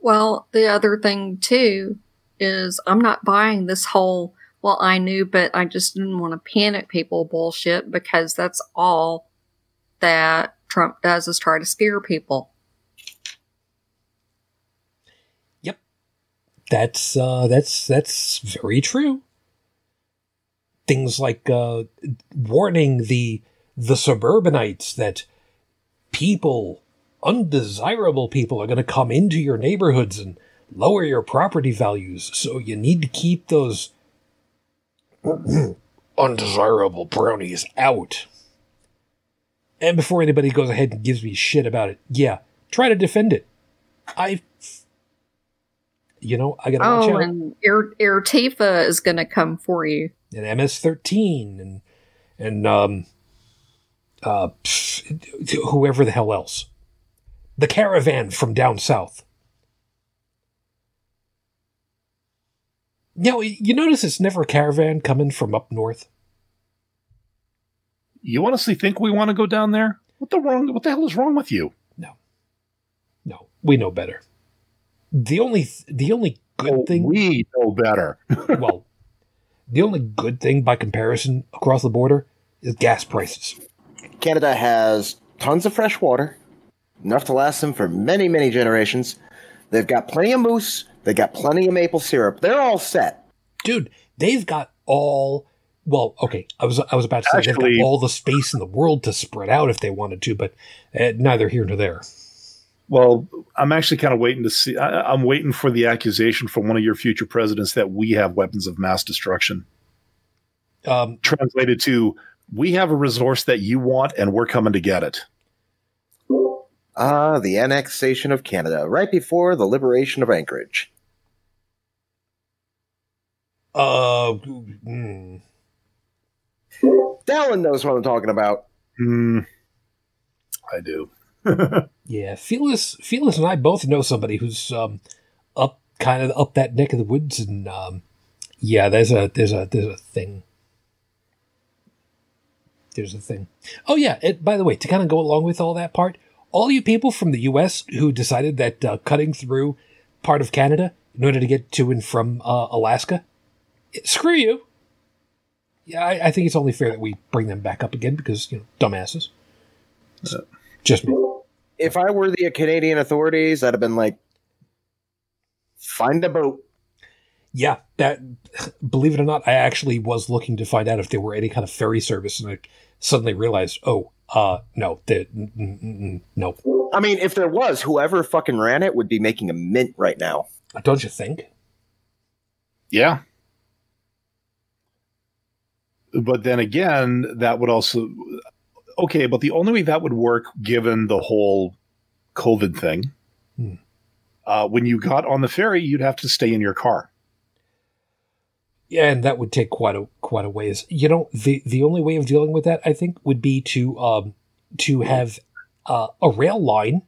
Well, the other thing, too, is I'm not buying this whole, well, I knew, but I just didn't want to panic people bullshit, because that's all that Trump does is try to scare people. Yep. That's very true. Things like warning the suburbanites that people, undesirable people, are going to come into your neighborhoods and lower your property values. So you need to keep those undesirable brownies out. And before anybody goes ahead and gives me shit about it, yeah, try to defend it. I gotta watch out. Oh, and Air Tifa is gonna come for you. And MS-13 and whoever the hell else. The caravan from down south. Now, you notice it's never a caravan coming from up north. You honestly think we want to go down there? What the hell is wrong with you? No, we know better. The only good thing we know better. Well, the only good thing by comparison across the border is gas prices. Canada has tons of fresh water, enough to last them for many, many generations. They've got plenty of moose. They got plenty of maple syrup. They're all set. Dude, they've got all. Well, okay, I was about to say they've got all the space in the world to spread out if they wanted to, but neither here nor there. Well, I'm actually kind of waiting to see. I'm waiting for the accusation from one of your future presidents that we have weapons of mass destruction. Translated to, we have a resource that you want, and we're coming to get it. The annexation of Canada, right before the liberation of Anchorage. Dallin knows what I'm talking about. I do. Yeah, Felis and I both know somebody who's up that neck of the woods, and there's a thing. There's a thing. Oh yeah, by the way, to kind of go along with all that part, all you people from the U.S. who decided that cutting through part of Canada in order to get to and from Alaska, screw you. Yeah, I think it's only fair that we bring them back up again because, dumbasses. Just me. If I were the Canadian authorities, I'd have been like, find a boat. Yeah, that. Believe it or not, I actually was looking to find out if there were any kind of ferry service, and I suddenly realized, no. I mean, if there was, whoever fucking ran it would be making a mint right now. Don't you think? Yeah. But then again, that would also... Okay, but the only way that would work, given the whole COVID thing, when you got on the ferry, you'd have to stay in your car. Yeah, and that would take quite a ways. The only way of dealing with that, I think, would be to have a rail line.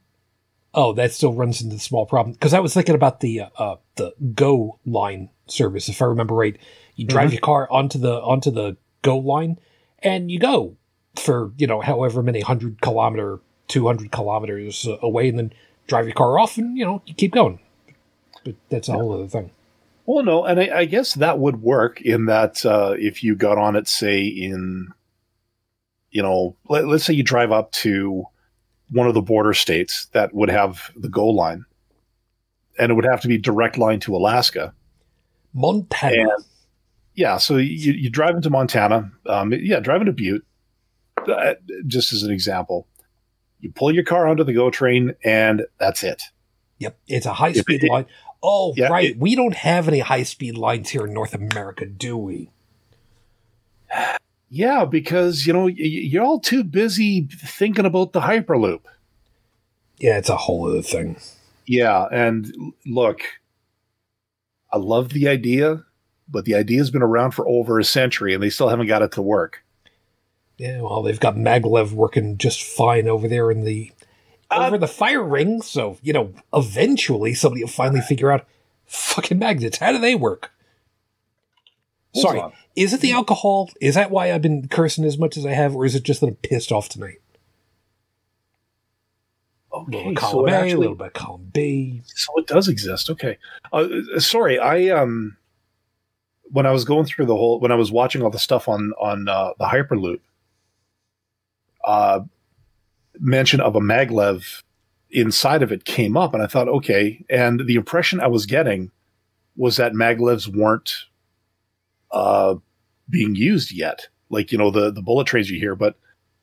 Oh, that still runs into the small problem, because I was thinking about the GO line service. If I remember right, you drive your car onto the GO line, and you go for, however many 100 kilometer, 200 kilometers away, and then drive your car off and, you keep going. But that's a whole other thing. Well, no, and I guess that would work in that if you got on it, say, in, let's say you drive up to one of the border states that would have the GO line, and it would have to be direct line to Alaska. Montana. And, yeah, so you drive into Montana, drive into Butte, just as an example. You pull your car onto the GO train, and that's it. Yep, it's a high-speed line. Oh, yeah, right. We don't have any high-speed lines here in North America, do we? Yeah, because, you know, you're all too busy thinking about the Hyperloop. Yeah, it's a whole other thing. Yeah, and look, I love the idea, but the idea's been around for over a century, and they still haven't got it to work. Yeah, well, they've got Maglev working just fine over there in the over the fire ring, so, you know, eventually somebody will finally figure out fucking magnets. How do they work? Sorry, is it the alcohol? Is that why I've been cursing as much as I have, or is it just that I'm pissed off tonight? Okay, a little column so A, actually, a little bit of column B. So it does exist. Okay. Sorry, I when I was going through the whole, when I was watching all the stuff on the Hyperloop, mention of a maglev inside of it came up, and I thought, okay. And the impression I was getting was that maglevs weren't being used yet, like, you know, the bullet trains you hear. But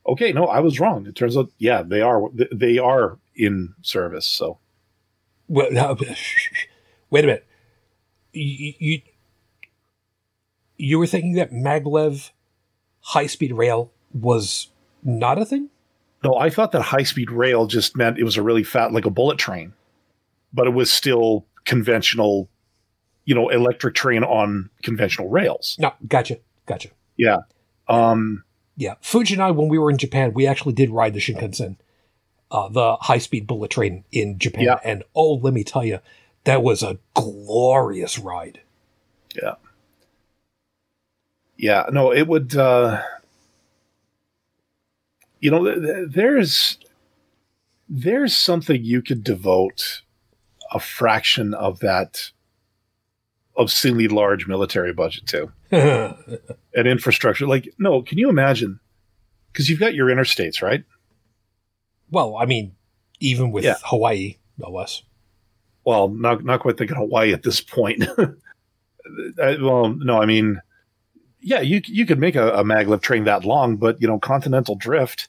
okay, no, I was wrong. It turns out, yeah, they are in service. So, well, no, wait a minute. You were thinking that maglev high-speed rail was not a thing? No, I thought that high-speed rail just meant it was a really fat, like a bullet train, but it was still conventional, you know, electric train on conventional rails. No, gotcha. Yeah. Yeah, Fuji and I, when we were in Japan, we actually did ride the Shinkansen, the high-speed bullet train in Japan. Yeah. And oh, let me tell you, that was a glorious ride. Yeah. Yeah, no, it would, you know, there's something you could devote a fraction of that obscenely large military budget to. And infrastructure. Like, no, can you imagine? Because you've got your interstates, right? Well, I mean, even with Hawaii, no less. Well, not quite thinking Hawaii at this point. Yeah, you could make a maglev train that long, but, you know, continental drift,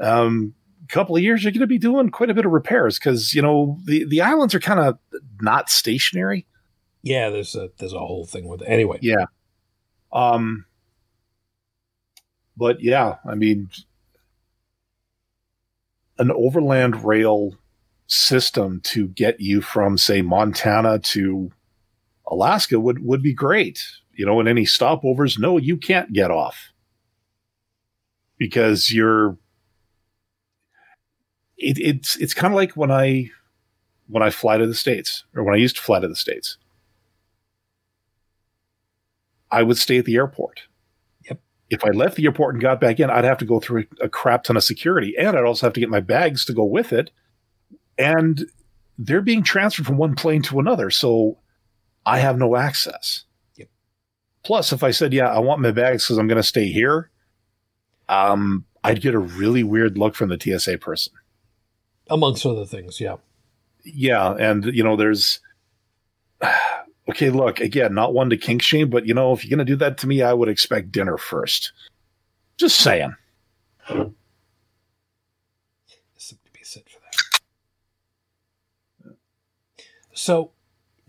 couple of years, you're going to be doing quite a bit of repairs because, you know, the islands are kind of not stationary. Yeah, there's a whole thing with it. Anyway. Yeah. But, yeah, I mean, an overland rail system to get you from, say, Montana to Alaska would be great. You know, in any stopovers, no, you can't get off because you're. It's kind of like when I fly to the States, or when I used to fly to the States, I would stay at the airport. Yep. If I left the airport and got back in, I'd have to go through a crap ton of security, and I'd also have to get my bags to go with it, and they're being transferred from one plane to another, so I have no access. Plus, if I said, yeah, I want my bags because I'm going to stay here, I'd get a really weird look from the TSA person. Amongst other things, yeah. Yeah, and, you know, there's... Okay, look, again, not one to kink shame, but, you know, if you're going to do that to me, I would expect dinner first. Just saying. There's something to be said for that. So,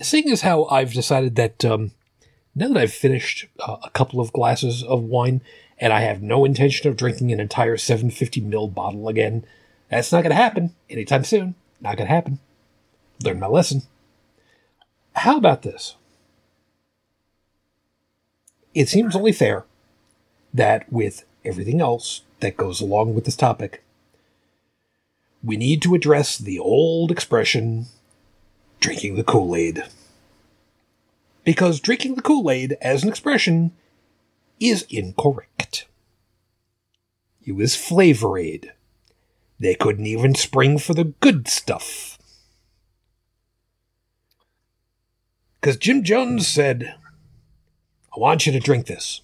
seeing as how I've decided that... now that I've finished a couple of glasses of wine, and I have no intention of drinking an entire 750ml bottle again, that's not going to happen anytime soon. Not going to happen. Learned my lesson. How about this? It seems only fair that with everything else that goes along with this topic, we need to address the old expression, drinking the Kool-Aid. Because drinking the Kool-Aid as an expression is incorrect. It was flavor aid. They couldn't even spring for the good stuff. Because Jim Jones said, I want you to drink this.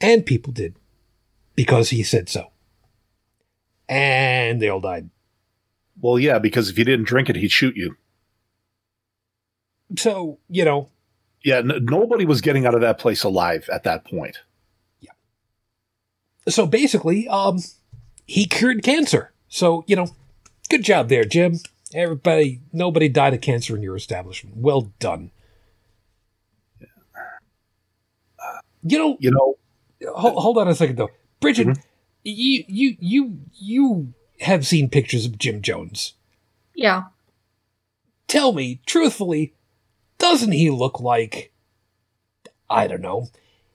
And people did. Because he said so. And they all died. Well, yeah, because if you didn't drink it, he'd shoot you. So, you know. Yeah, nobody was getting out of that place alive at that point. Yeah. So basically, he cured cancer. So, you know, good job there, Jim. Everybody, nobody died of cancer in your establishment. Well done. Yeah. Hold on a second though, Bridget. Mm-hmm. You have seen pictures of Jim Jones. Yeah. Tell me, truthfully, doesn't he look like, I don't know,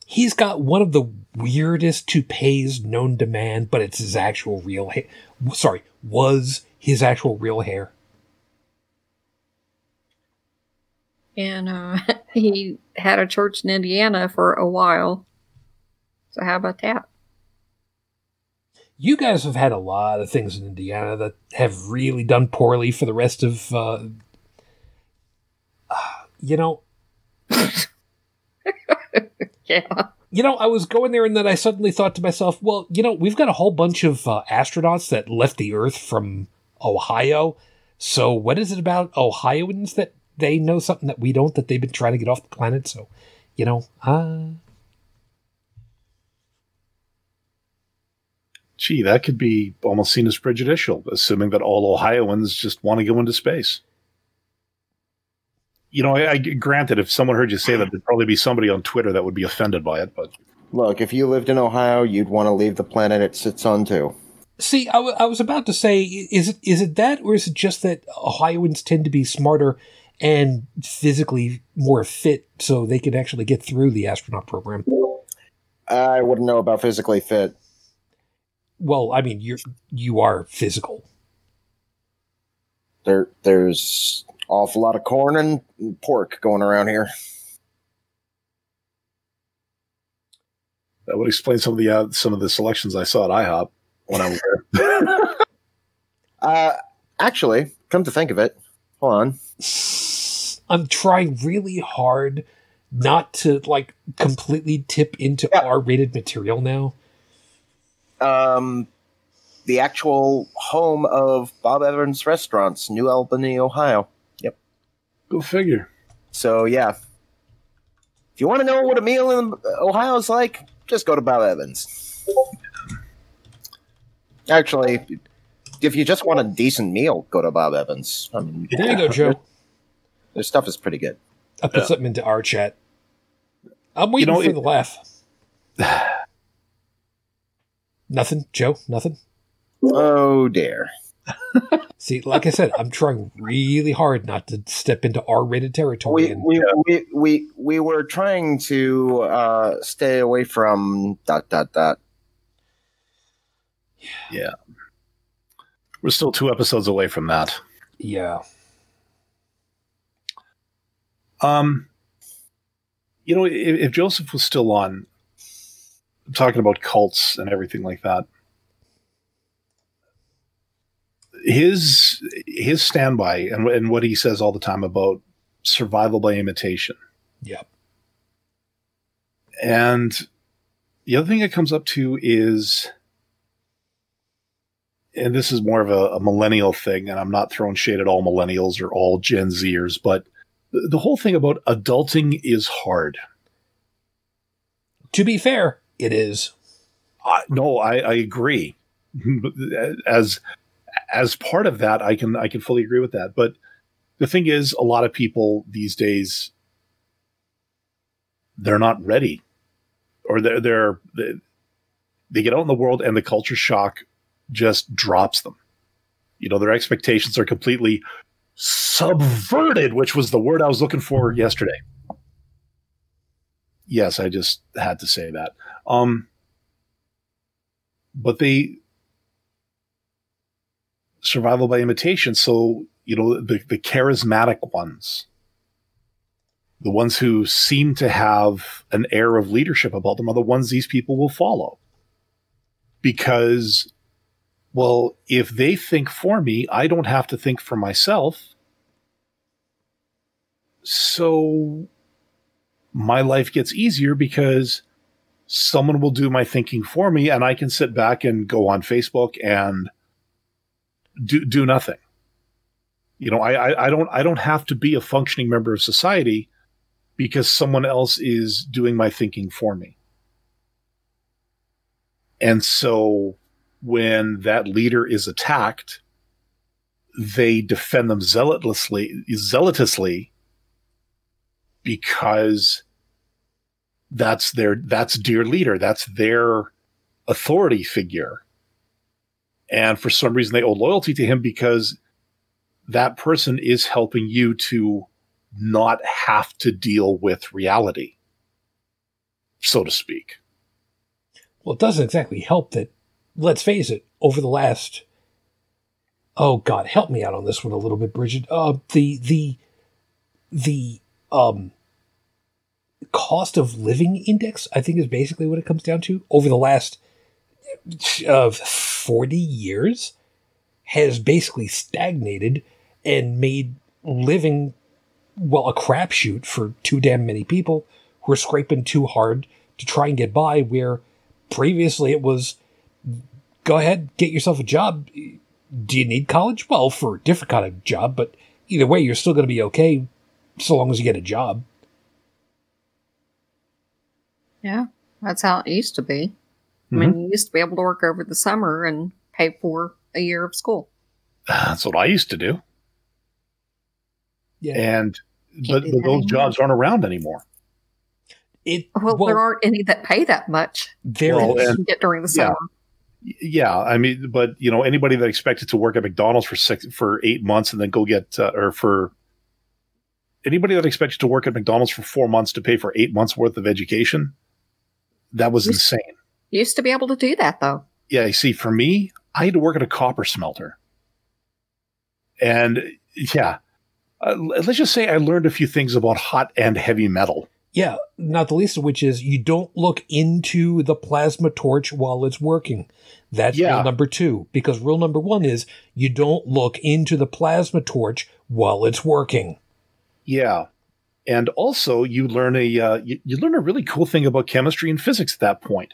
he's got one of the weirdest toupees known to man, but it's his actual real hair. Sorry, was his actual real hair. And he had a church in Indiana for a while. So how about that? You guys have had a lot of things in Indiana that have really done poorly for the rest of, Yeah. I was going there and then I suddenly thought to myself, well, we've got a whole bunch of astronauts that left the Earth from Ohio. So what is it about Ohioans that they know something that we don't, that they've been trying to get off the planet? So, Gee, that could be almost seen as prejudicial, assuming that all Ohioans just want to go into space. Granted, if someone heard you say that, there'd probably be somebody on Twitter that would be offended by it. But look, if you lived in Ohio, you'd want to leave the planet it sits on, too. See, I was about to say, is it that, or is it just that Ohioans tend to be smarter and physically more fit, so they can actually get through the astronaut program? I wouldn't know about physically fit. Well, I mean, you are physical. There's awful lot of corn and pork going around here. That would explain some of the selections I saw at IHOP when I was there. Actually, come to think of it, hold on. I'm trying really hard not to completely tip into R-rated material now. The actual home of Bob Evans Restaurants, New Albany, Ohio. Go figure. So, yeah. If you want to know what a meal in Ohio is like, just go to Bob Evans. Actually, if you just want a decent meal, go to Bob Evans. I mean, there you go, Joe. Their stuff is pretty good. I put something into our chat. I'm waiting for the laugh. Nothing, Joe? Nothing? Oh, dear. See, like I said, I'm trying really hard not to step into R-rated territory. We were trying to stay away from ... Yeah. We're still 2 episodes away from that. Yeah. If Joseph was still on, I'm talking about cults and everything like that. His standby and what he says all the time about survival by imitation. Yep. And the other thing that comes up to is, and this is more of a millennial thing, and I'm not throwing shade at all millennials or all Gen Zers, but the whole thing about adulting is hard. To be fair, it is. No, I agree. As part of that, I can fully agree with that. But the thing is, a lot of people these days, they're not ready, or they get out in the world and the culture shock just drops them. Their expectations are completely subverted, which was the word I was looking for yesterday. Yes, I just had to say that. But they. Survival by imitation. So, the charismatic ones, the ones who seem to have an air of leadership about them, are the ones these people will follow. Because, well, if they think for me, I don't have to think for myself. So my life gets easier because someone will do my thinking for me, and I can sit back and go on Facebook and do nothing. I don't have to be a functioning member of society because someone else is doing my thinking for me. And so when that leader is attacked, they defend them zealously because that's their leader, that's their authority figure. And for some reason they owe loyalty to him because that person is helping you to not have to deal with reality, so to speak. Well, it doesn't exactly help that, let's face it, over the last, oh God, help me out on this one a little bit, Bridget. The cost of living index, I think, is basically what it comes down to. Over the last 40 years, has basically stagnated and made living, well, a crapshoot for too damn many people who are scraping too hard to try and get by, where previously it was, go ahead, get yourself a job. Do you need college? Well, for a different kind of job, but either way, you're still going to be okay so long as you get a job. Yeah, that's how it used to be. Mm-hmm. I mean, you used to be able to work over the summer and pay for a year of school. That's what I used to do. Yeah. And but those jobs aren't around anymore. Well, there aren't any that pay that much. You get during the summer. Yeah, I mean, but you know, anybody that expected to work at McDonald's for 8 months and then go get, anybody that expected to work at McDonald's for 4 months to pay for 8 months worth of education, that was insane. Used to be able to do that though. Yeah, you see, for me, I had to work at a copper smelter, and let's just say I learned a few things about hot and heavy metal. Yeah, not the least of which is you don't look into the plasma torch while it's working. That's rule number 2, because rule number 1 is you don't look into the plasma torch while it's working. Yeah, and also you learn a really cool thing about chemistry and physics at that point.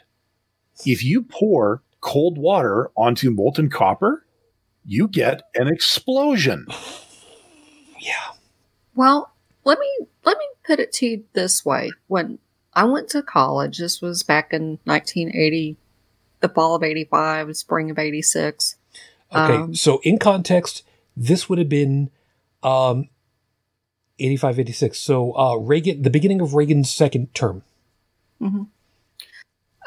If you pour cold water onto molten copper, you get an explosion. Yeah. Well, let me put it to you this way. When I went to college, this was back in 1980, the fall of 85, spring of 86. Okay, so in context, this would have been 85, 86. So Reagan, the beginning of Reagan's second term. Mm-hmm.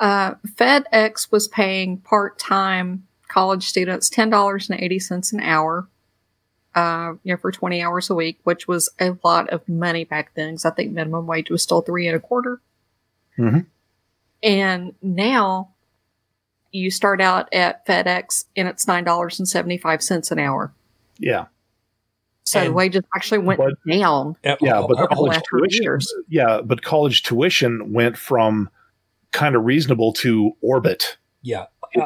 FedEx was paying part-time college students $10.80 an hour. For 20 hours a week, which was a lot of money back then, because I think minimum wage was still 3 and a quarter. Mm-hmm. And now you start out at FedEx and it's $9.75 an hour. Yeah. So and wages actually went down. But college tuition went from kind of reasonable to orbit. Yeah. When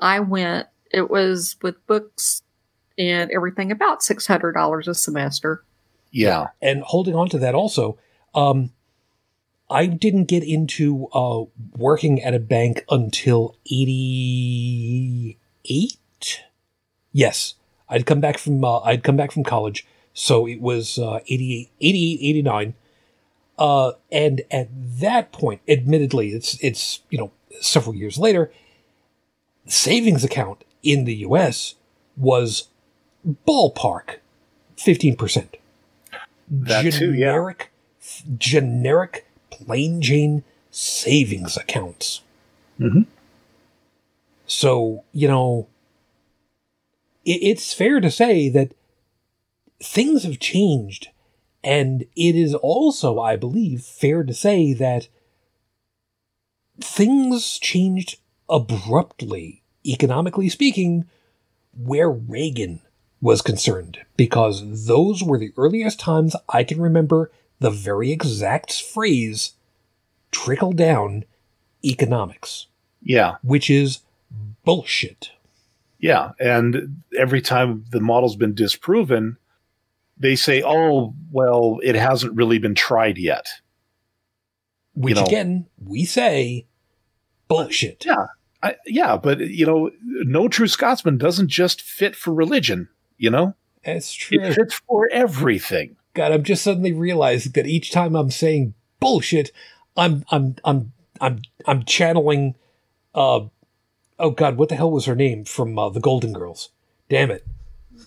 I went, it was with books and everything about $600 a semester. Yeah. And holding on to that also, I didn't get into working at a bank until 88. Yes. I'd come back from college. So it was 88, 89. And at that point, admittedly, it's several years later, savings account in the US was ballpark 15%. That generic plain Jane savings accounts. Mm-hmm. So, it's fair to say that things have changed, and it is also, I believe, fair to say that things changed abruptly, economically speaking, where Reagan was concerned, because those were the earliest times I can remember the very exact phrase trickle down economics. Yeah. Which is bullshit. Yeah. And every time the model's been disproven, they say, oh, well, it hasn't really been tried yet. Which again, we say bullshit. Yeah. But, no true Scotsman doesn't just fit for religion, That's true. It fits for everything. God, I'm just suddenly realizing that each time I'm saying bullshit, I'm channeling, oh God, what the hell was her name from The Golden Girls? Damn it.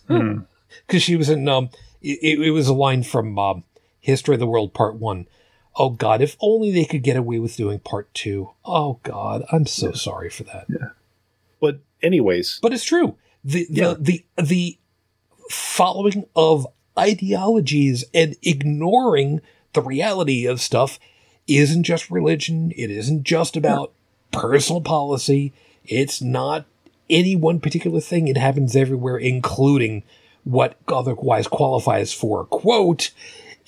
Because she was in, it was a line from History of the World Part 1. Oh, God, if only they could get away with doing Part 2. Oh, God, I'm so sorry for that. Yeah. But anyways. But it's true. The following of ideologies and ignoring the reality of stuff isn't just religion. It isn't just about personal policy. It's not any one particular thing. It happens everywhere, including what otherwise qualifies for, quote,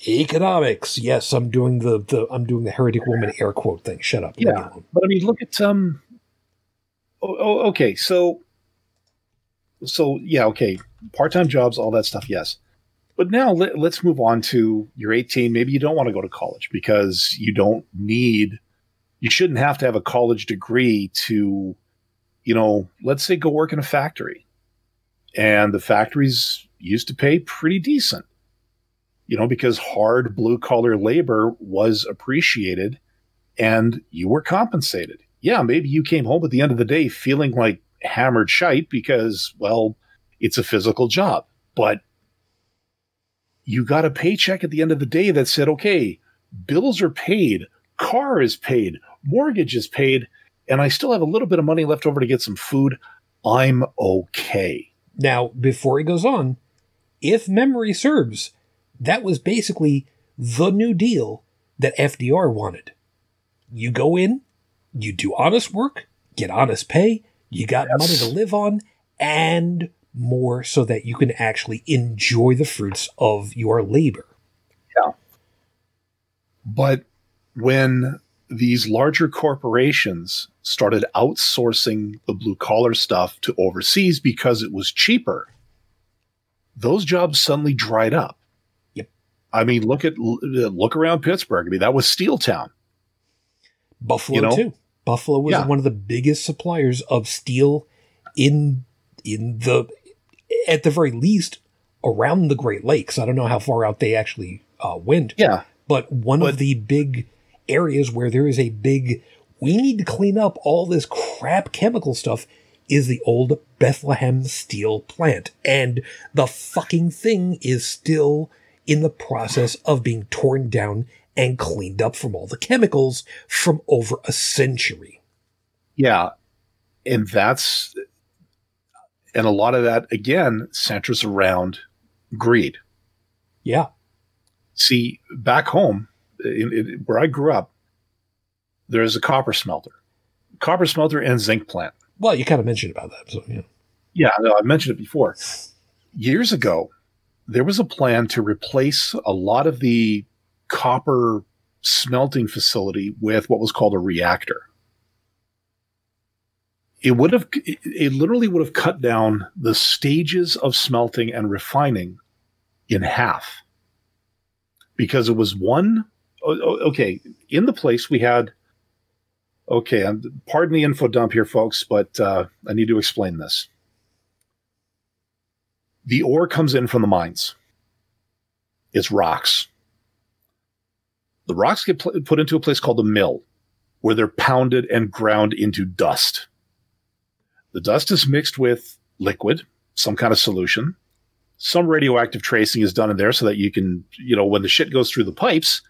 economics. Yes, I'm doing the heretic woman air quote thing. Shut up. Yeah, but I mean, look at okay, so yeah, okay, part-time jobs, all that stuff, yes. But now let's move on to you're 18. Maybe you don't want to go to college because you don't need, you shouldn't have to have a college degree to, let's say go work in a factory. And the factories used to pay pretty decent, because hard blue-collar labor was appreciated and you were compensated. Yeah, maybe you came home at the end of the day feeling like hammered shite because, well, it's a physical job. But you got a paycheck at the end of the day that said, okay, bills are paid, car is paid, mortgage is paid, and I still have a little bit of money left over to get some food. I'm okay. Now, before he goes on, if memory serves, that was basically the New Deal that FDR wanted. You go in, you do honest work, get honest pay, you got money to live on, and more so that you can actually enjoy the fruits of your labor. Yeah. But when these larger corporations started outsourcing the blue-collar stuff to overseas because it was cheaper, those jobs suddenly dried up. Yep. I mean, look around Pittsburgh. I mean, that was Steel Town. Buffalo, too. Buffalo was one of the biggest suppliers of steel at the very least, around the Great Lakes. I don't know how far out they actually went. Yeah. But one of the big areas where there is a big, we need to clean up all this crap chemical stuff, is the old Bethlehem steel plant. And the fucking thing is still in the process of being torn down and cleaned up from all the chemicals from over a century. Yeah. And a lot of that, again, centers around greed. Yeah. See, back home, where I grew up, there is a copper smelter and zinc plant. Well, you kind of mentioned about that. So, yeah. Yeah, no, I mentioned it before. Years ago, there was a plan to replace a lot of the copper smelting facility with what was called a reactor. It literally would have cut down the stages of smelting and refining in half, because it was one. Okay. In the place we had, okay, pardon the info dump here, folks, but I need to explain this. The ore comes in from the mines. It's rocks. The rocks get put into a place called the mill, where they're pounded and ground into dust. The dust is mixed with liquid, some kind of solution. Some radioactive tracing is done in there so that you can, when the shit goes through the pipes,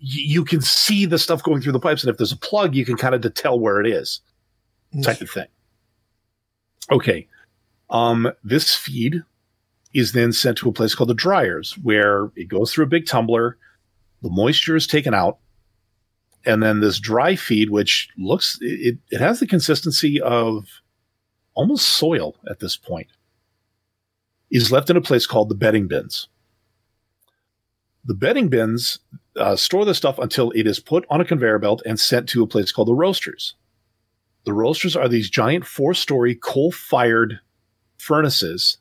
you can see the stuff going through the pipes. And if there's a plug, you can kind of tell where it is, type of thing. Okay. This feed is then sent to a place called the dryers, where it goes through a big tumbler. The moisture is taken out. And then this dry feed, which looks, it has the consistency of almost soil at this point, is left in a place called the bedding bins. The bedding bins store the stuff until it is put on a conveyor belt and sent to a place called the roasters. The roasters are these giant 4-story coal-fired furnaces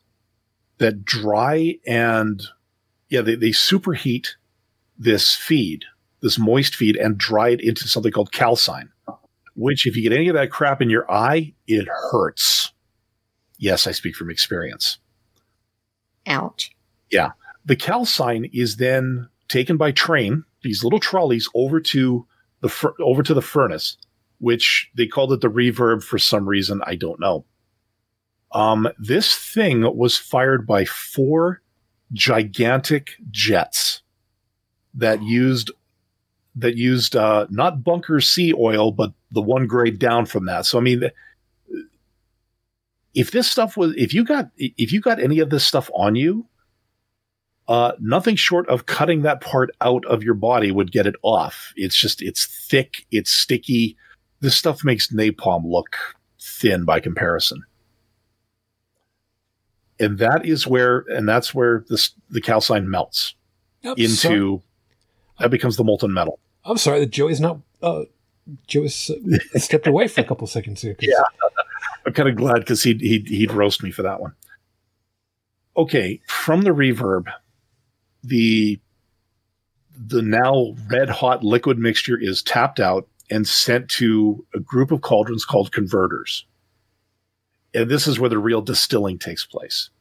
that dry and, they superheat this feed, this moist feed, and dry it into something called calcine, which if you get any of that crap in your eye, it hurts. Yes, I speak from experience. Ouch. Yeah. The calcine is then taken by train, these little trolleys, over to the furnace, which they called it the reverb for some reason. I don't know. This thing was fired by four gigantic jets that used not bunker C oil, but the one grade down from that. So I mean, if this stuff was, if you got any of this stuff on you, nothing short of cutting that part out of your body would get it off. It's just, it's thick, it's sticky. This stuff makes napalm look thin by comparison. And that is where, the calcine melts into, that becomes the molten metal. I'm sorry that Joey's stepped away for a couple seconds here. Yeah, I'm kind of glad because he'd roast me for that one. Okay, from the reverb, the now red hot liquid mixture is tapped out and sent to a group of cauldrons called converters. And this is where the real distilling takes place.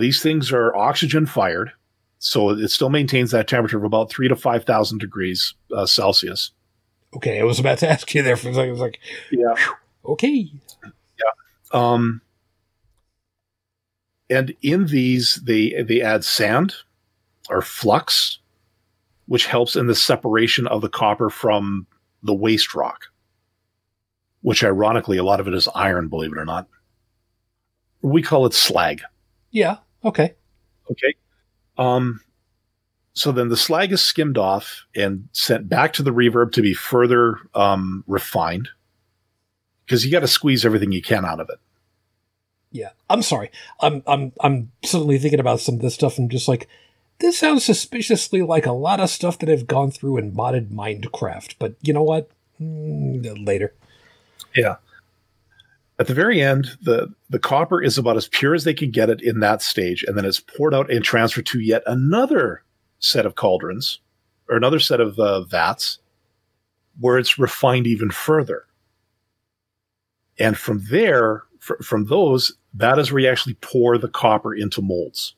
These things are oxygen fired, so it still maintains that temperature of about 3,000 to 5,000 degrees Celsius. Okay, I was about to ask you there for a second. I was like, yeah, okay, yeah. And in these, they add sand or flux, which helps in the separation of the copper from the waste rock. Which, ironically, a lot of it is iron, believe it or not. We call it slag. Yeah, okay. Okay. So then the slag is skimmed off and sent back to the reverb to be further refined. Because you got to squeeze everything you can out of it. Yeah. I'm sorry. I'm suddenly thinking about some of this stuff and just like, this sounds suspiciously like a lot of stuff that I've gone through in modded Minecraft. But you know what? Later. Yeah. At the very end, the copper is about as pure as they can get it in that stage, and then it's poured out and transferred to yet another set of cauldrons, or another set of vats, where it's refined even further. And from there, from those, that is where you actually pour the copper into molds.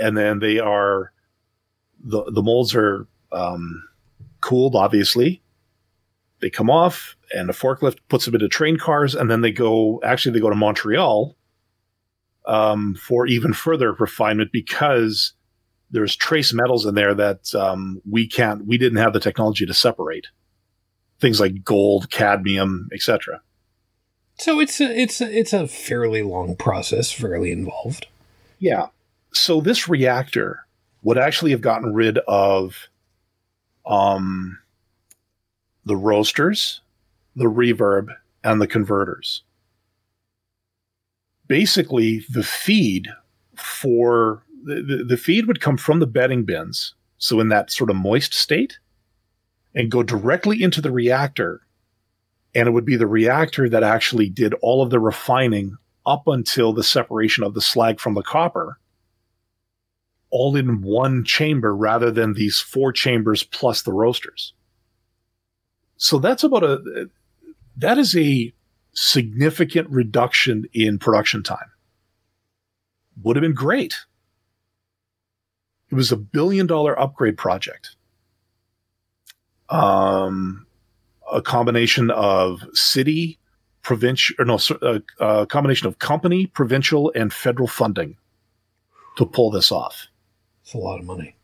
And then they are, the molds are cooled, obviously. They come off, and a forklift puts them into train cars, and then they go to Montreal for even further refinement, because there's trace metals in there that we didn't have the technology to separate. Things like gold, cadmium, etc. So it's a fairly long process, fairly involved. Yeah. So this reactor would actually have gotten rid of the roasters, the reverb, and the converters. Basically, the feed would come from the bedding bins, so in that sort of moist state, and go directly into the reactor, and it would be the reactor that actually did all of the refining up until the separation of the slag from the copper, all in one chamber rather than these four chambers plus the roasters. So that is a significant reduction in production time. Would have been great. It was $1 billion upgrade project. A combination of company, provincial, and federal funding to pull this off. It's a lot of money.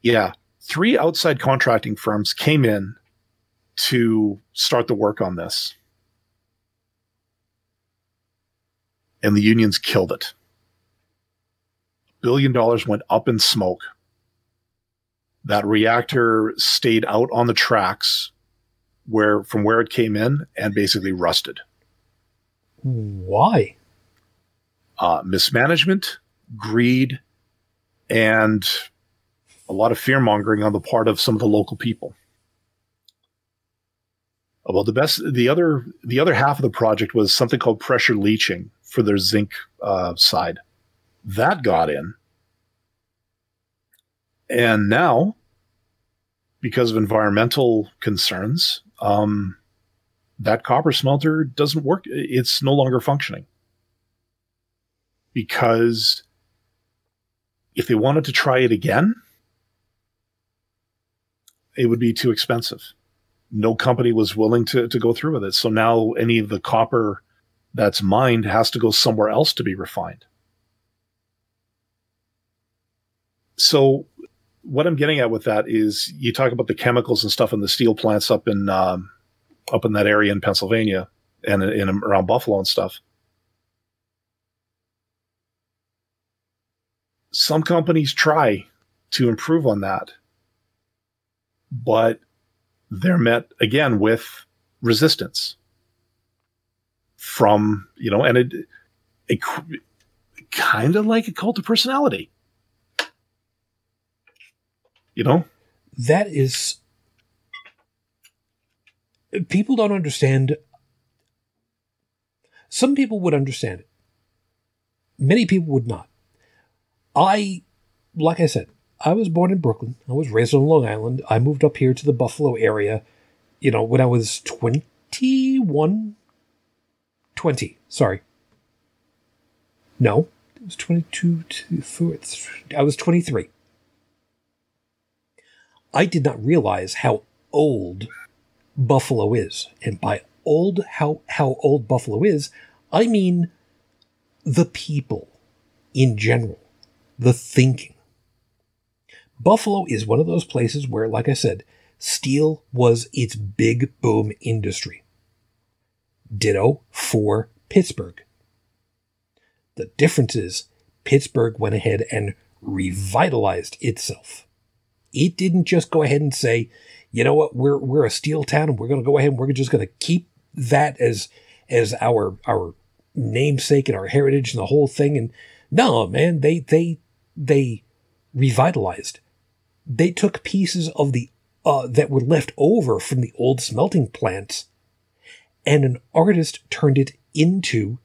Yeah. 3 outside contracting firms came in to start the work on this. And the unions killed it. $1 billion went up in smoke. That reactor stayed out on the tracks from where it came in and basically rusted. Why? Mismanagement, greed, and a lot of fear-mongering on the part of some of the local people. Well, the other half of the project was something called pressure leaching for their zinc side. That got in. And now, because of environmental concerns, that copper smelter doesn't work. It's no longer functioning. Because if they wanted to try it again, it would be too expensive. No company was willing to go through with it. So now any of the copper that's mined has to go somewhere else to be refined. So what I'm getting at with that is you talk about the chemicals and stuff in the steel plants up in that area in Pennsylvania and in around Buffalo and stuff. Some companies try to improve on that, but they're met again with resistance from, you know, and it kind of like a cult of personality. You know, that is, people don't understand. Some people would understand it. Many people would not. Like I said, I was born in Brooklyn. I was raised on Long Island. I moved up here to the Buffalo area, you know, when I was 23. I did not realize how old Buffalo is. And by old, how old Buffalo is, I mean the people in general, the thinking. Buffalo is one of those places where, like I said, steel was its big boom industry. Ditto for Pittsburgh. The difference is Pittsburgh went ahead and revitalized itself. It didn't just go ahead and say, you know what, we're a steel town and we're going to go ahead and we're just going to keep that as our namesake and our heritage and the whole thing. And no, man, they revitalized. They took pieces of the that were left over from the old smelting plants, and an artist turned it into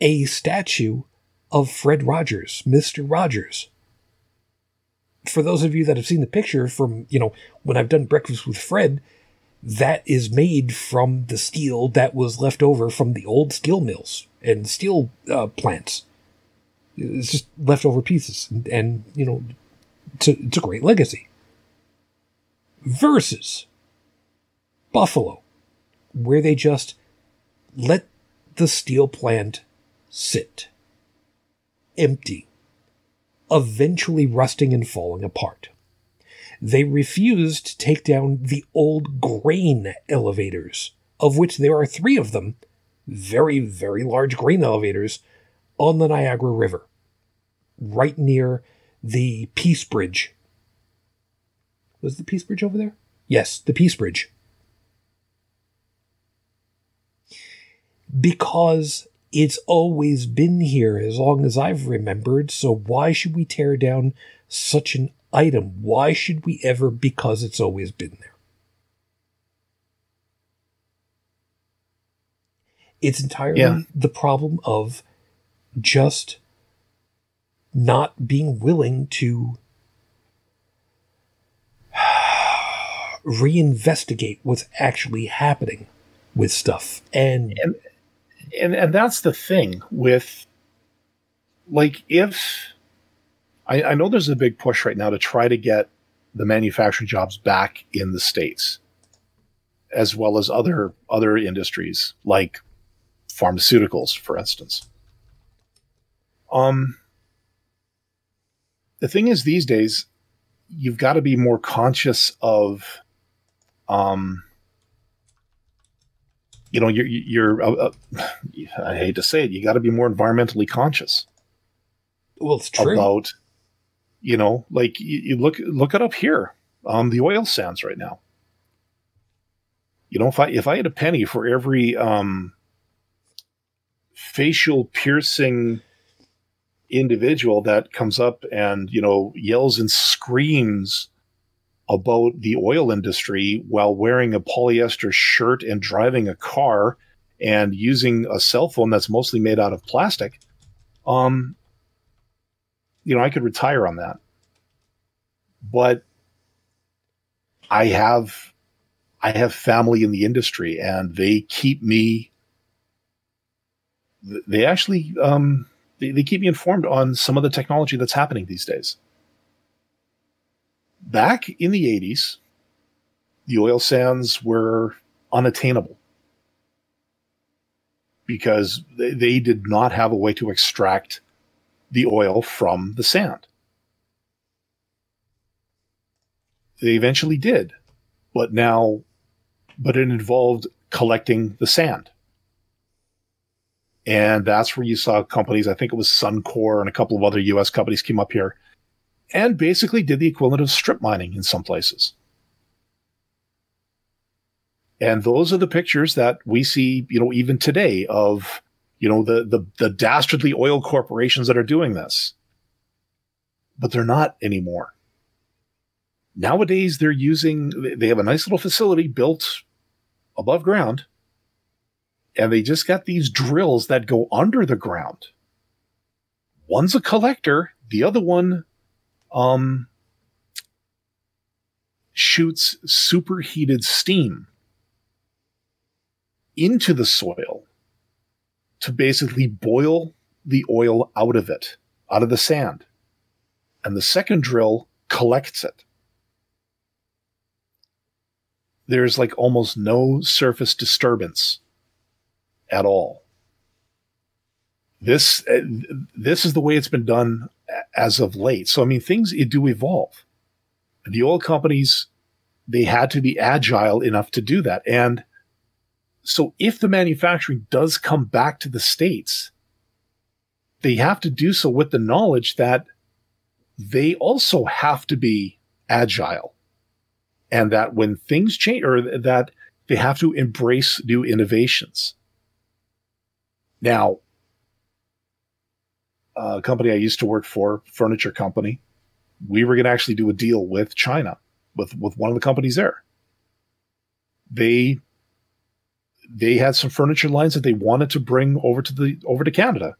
a statue of Fred Rogers, Mr. Rogers. For those of you that have seen the picture from, you know, when I've done Breakfast with Fred, that is made from the steel that was left over from the old steel mills and steel plants. It's just leftover pieces. And you know, it's a great legacy. Versus Buffalo, where they just let the steel plant sit. Empty. Eventually rusting and falling apart. They refused to take down the old grain elevators, of which there are 3 of them, very, very large grain elevators, on the Niagara River, right near the Peace Bridge. Was the Peace Bridge over there? Yes, the Peace Bridge. Because it's always been here as long as I've remembered, so why should we tear down such an item? Why should we ever, because it's always been there? It's entirely the problem of just not being willing to reinvestigate what's actually happening with stuff. And that's the thing with, like, if I know there's a big push right now to try to get the manufacturing jobs back in the States, as well as other industries like pharmaceuticals, for instance. The thing is, these days, you've got to be more conscious of, you know, you're I hate to say it, you got to be more environmentally conscious. Well, it's true. About, you know, like you look it up here, the oil sands right now. You know, if I had a penny for every facial piercing individual that comes up and, you know, yells and screams about the oil industry while wearing a polyester shirt and driving a car and using a cell phone that's mostly made out of plastic, you know, I could retire on that. But I have family in the industry, and they keep me. They actually they keep me informed on some of the technology that's happening these days. Back in the 80s, the oil sands were unattainable because they did not have a way to extract the oil from the sand. They eventually did, but it involved collecting the sand. And that's where you saw companies, I think it was Suncor and a couple of other U.S. companies came up here and basically did the equivalent of strip mining in some places. And those are the pictures that we see, even today of, the dastardly oil corporations that are doing this. But they're not anymore. Nowadays, they have a nice little facility built above ground, and they just got these drills that go under the ground. One's a collector, the other one shoots superheated steam into the soil to basically boil the oil out of it, out of the sand. And the second drill collects it. There's almost no surface disturbance at all. This is the way it's been done as of late. So, things do evolve. The oil companies, they had to be agile enough to do that. And so if the manufacturing does come back to the States, they have to do so with the knowledge that they also have to be agile. And that when things change, or that they have to embrace new innovations. Now, a company I used to work for, furniture company, we were going to actually do a deal with China, with one of the companies there. They had some furniture lines that they wanted to bring over to Canada.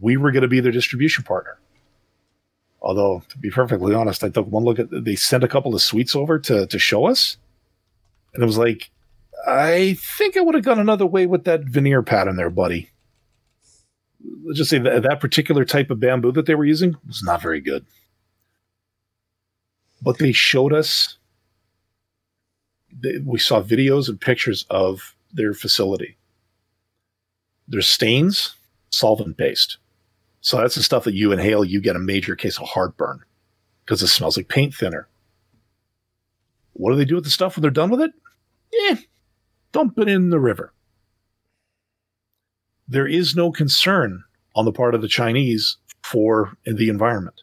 We were going to be their distribution partner. Although, to be perfectly honest, I took one look at, they sent a couple of suites over to show us. And it was like, I think I would have gone another way with that veneer pattern there, buddy. Let's just say that particular type of bamboo that they were using was not very good. But they showed us, we saw videos and pictures of their facility. Their stains, solvent-based. So that's the stuff that you inhale, you get a major case of heartburn because it smells like paint thinner. What do they do with the stuff when they're done with it? Dump it in the river. There is no concern on the part of the Chinese for the environment.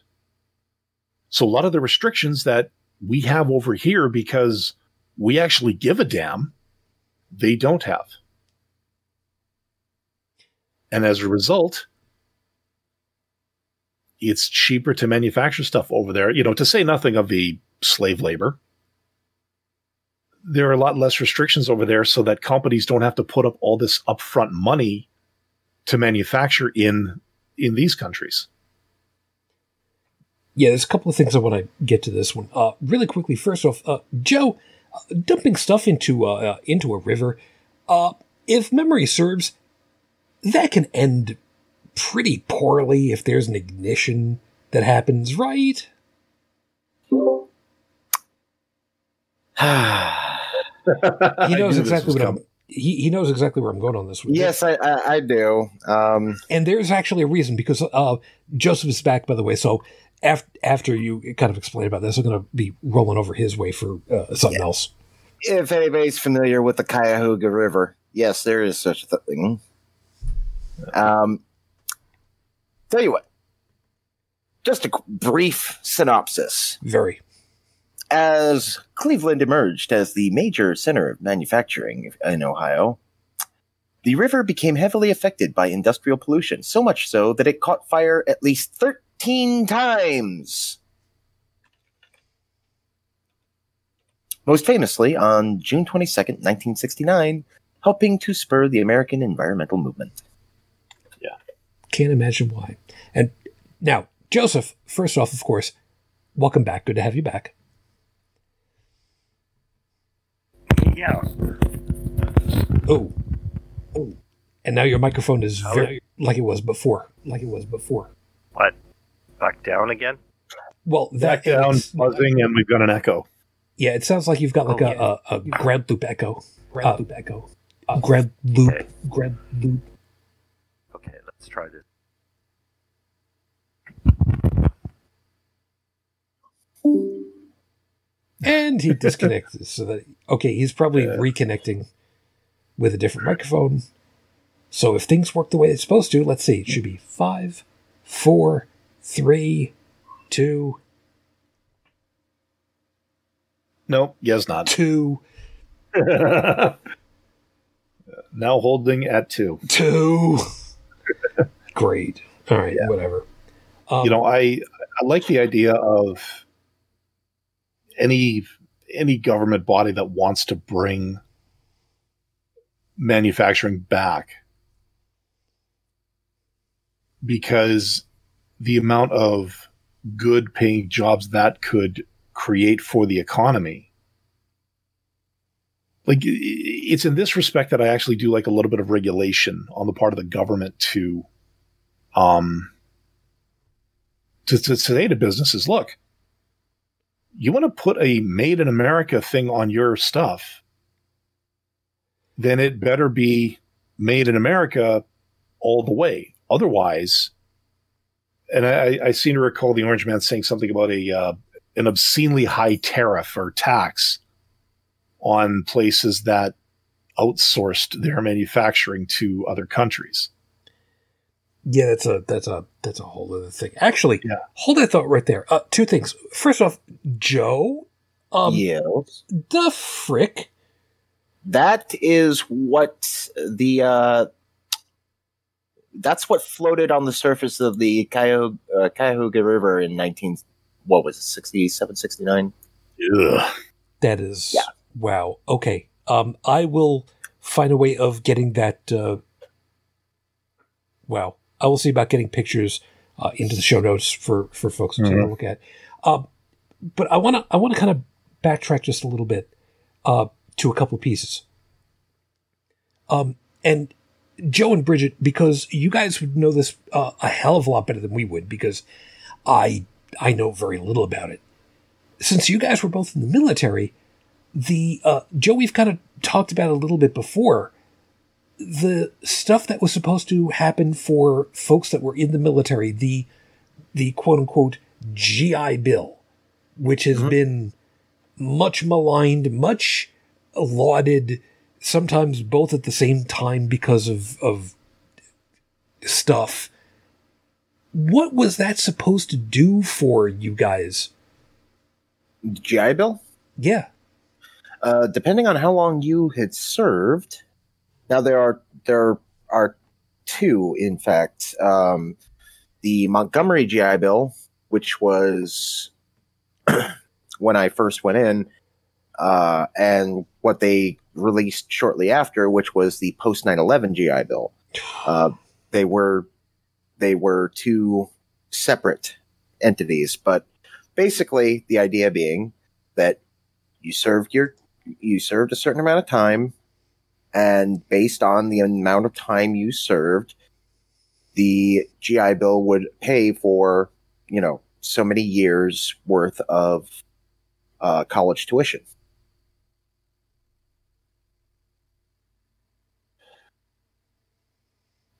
So a lot of the restrictions that we have over here because we actually give a damn, they don't have. And as a result, it's cheaper to manufacture stuff over there, to say nothing of the slave labor. There are a lot less restrictions over there so that companies don't have to put up all this upfront money to manufacture in these countries. Yeah, there's a couple of things I want to get to this one. Really quickly, first off, Joe, dumping stuff into a river, if memory serves, that can end pretty poorly if there's an ignition that happens, right? He knows exactly what he knows exactly where I'm going on this one. Yes, I do. And there's actually a reason, because Joseph is back, by the way, so after you kind of explain about this, I'm going to be rolling over his way for something else. If anybody's familiar with the Cuyahoga River, yes, there is such a thing. Tell you what, just a brief synopsis. Very. As Cleveland emerged as the major center of manufacturing in Ohio, the river became heavily affected by industrial pollution, so much so that it caught fire at least 13 times. Most famously, on June 22nd, 1969, helping to spur the American environmental movement. Can't imagine why. And now, Joseph, first off, of course, welcome back. Good to have you back. Yeah. Oh. And now your microphone is very, like it was before. What? Back down again? Well, that is buzzing, and we've got an echo. Yeah, it sounds like you've got a ground loop echo. Grab loop. Okay. Grab loop. Okay, let's try this. And he disconnected. So that okay, he's probably reconnecting with a different microphone. So if things work the way it's supposed to, let's see, it should be 5, 4, 3, 2. Nope, yes, not 2. Now holding at 2. 2. Great. All right, whatever. I like the idea of any government body that wants to bring manufacturing back, because the amount of good paying jobs that could create for the economy. Like, it's in this respect that I actually do like a little bit of regulation on the part of the government to say to businesses, look, you want to put a made in America thing on your stuff, then it better be made in America all the way. Otherwise, and I seem to recall the Orange Man saying something about an obscenely high tariff or tax on places that outsourced their manufacturing to other countries. Yeah, that's a whole other thing. Actually, hold that thought right there. Two things. First off, Joe, the frick. That is what that's what floated on the surface of the Cuyahoga River in 67, 69? Ugh. That is, wow. Okay. I will find a way of getting that. Wow. I will see about getting pictures into the show notes for folks to take a look at. But I want to kind of backtrack just a little bit to a couple of pieces. And Joe and Bridget, because you guys would know this a hell of a lot better than we would, because I know very little about it. Since you guys were both in the military, Joe, we've kind of talked about it a little bit before. The stuff that was supposed to happen for folks that were in the military, the quote-unquote GI Bill, which has been much maligned, much lauded, sometimes both at the same time because of stuff. What was that supposed to do for you guys? GI Bill? Yeah. Depending on how long you had served... Now, there are two, in fact. The Montgomery GI Bill, which was when I first went in, and what they released shortly after, which was the post-9/11 GI Bill. They were two separate entities, but basically the idea being that you served a certain amount of time. And based on the amount of time you served, the GI Bill would pay for, so many years worth of college tuition.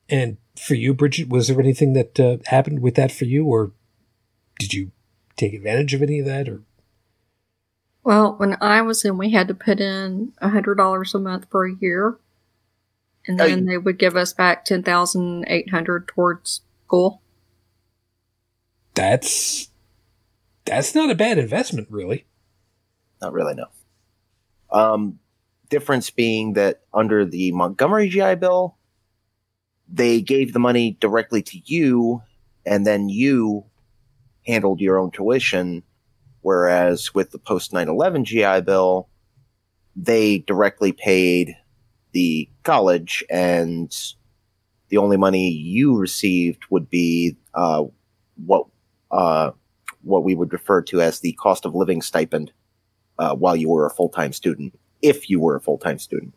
And for you, Bridget, was there anything that happened with that for you, or did you take advantage of any of that, or? Well, when I was in, we had to put in $100 a month for a year, and then they would give us back $10,800 towards school. That's not a bad investment, really. Not really, no. Difference being that under the Montgomery GI Bill, they gave the money directly to you, and then you handled your own tuition. Whereas with the post-9/11 GI Bill, they directly paid the college, and the only money you received would be what we would refer to as the cost of living stipend while you were a full-time student, if you were a full-time student.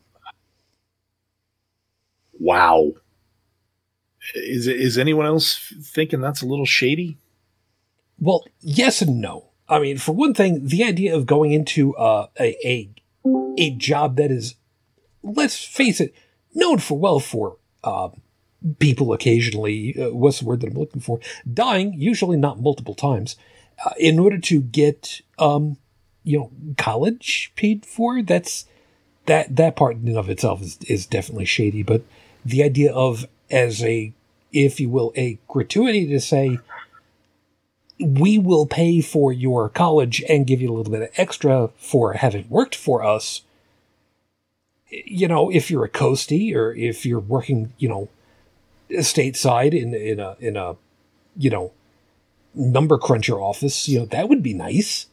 Wow. Is anyone else thinking that's a little shady? Well, yes and no. I mean, for one thing, the idea of going into a job that is let's face it, known for people occasionally, what's the word that I'm looking for, dying, usually not multiple times, in order to get, college paid for. That part in and of itself is definitely shady. But the idea of, as a, if you will, a gratuity to say, we will pay for your college and give you a little bit of extra for having worked for us. You know, if you're a coastie or if you're working, stateside in a number cruncher office, that would be nice,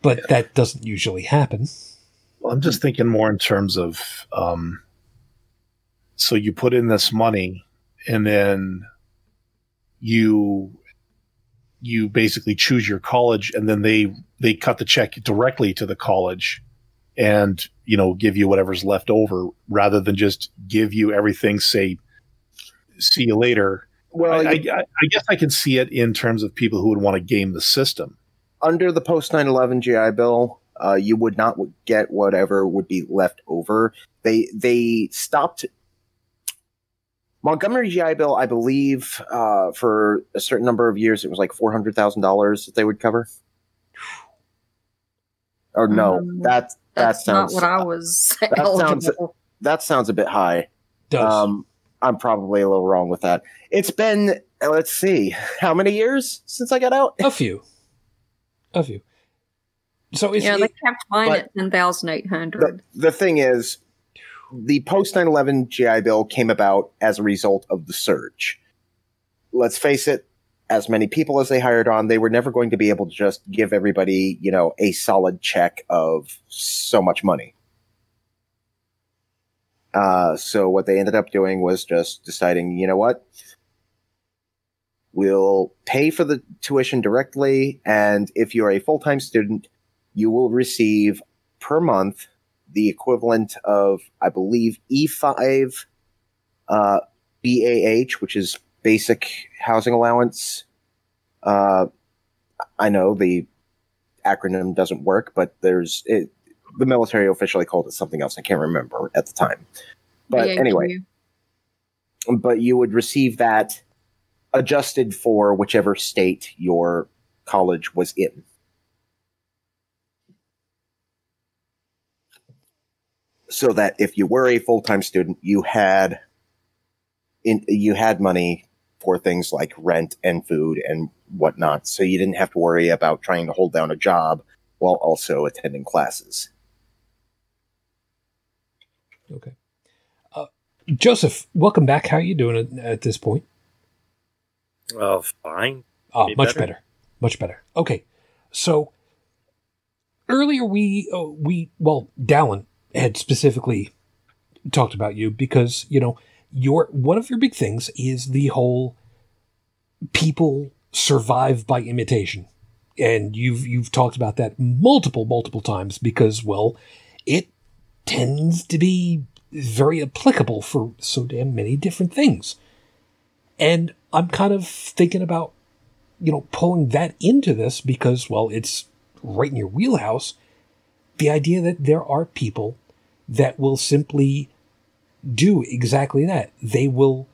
but that doesn't usually happen. Well, I'm just thinking more in terms of, so you put in this money and then you basically choose your college, and then they cut the check directly to the college and, give you whatever's left over rather than just give you everything, say, see you later. Well, I guess I can see it in terms of people who would want to game the system. Under the post-9/11 GI Bill, you would not get whatever would be left over. They stopped Montgomery GI Bill, I believe, for a certain number of years, it was like $400,000 that they would cover. Or no, that sounds not what I was. That sounds a bit high. Does. I'm probably a little wrong with that. It's been, let's see, how many years since I got out? A few. So they kept mine at 10,800. The thing is, the post-9/11 GI Bill came about as a result of the surge. Let's face it, as many people as they hired on, they were never going to be able to just give everybody, a solid check of so much money. So what they ended up doing was just deciding, you know what? We'll pay for the tuition directly, and if you're a full-time student, you will receive per month the equivalent of, I believe, E5 BAH, which is basic housing allowance. I know the acronym doesn't work, but the military officially called it something else. I can't remember at the time. But anyway, but you would receive that adjusted for whichever state your college was in. So that if you were a full-time student, you had money for things like rent and food and whatnot. So you didn't have to worry about trying to hold down a job while also attending classes. Okay. Joseph, welcome back. How are you doing at this point? Oh, fine. Much better. Okay. So earlier we Dallin had specifically talked about you because, one of your big things is the whole people survive by imitation. And you've talked about that multiple times because, well, it tends to be very applicable for so damn many different things. And I'm kind of thinking about, pulling that into this because, well, it's right in your wheelhouse. The idea that there are people that will simply do exactly that. They will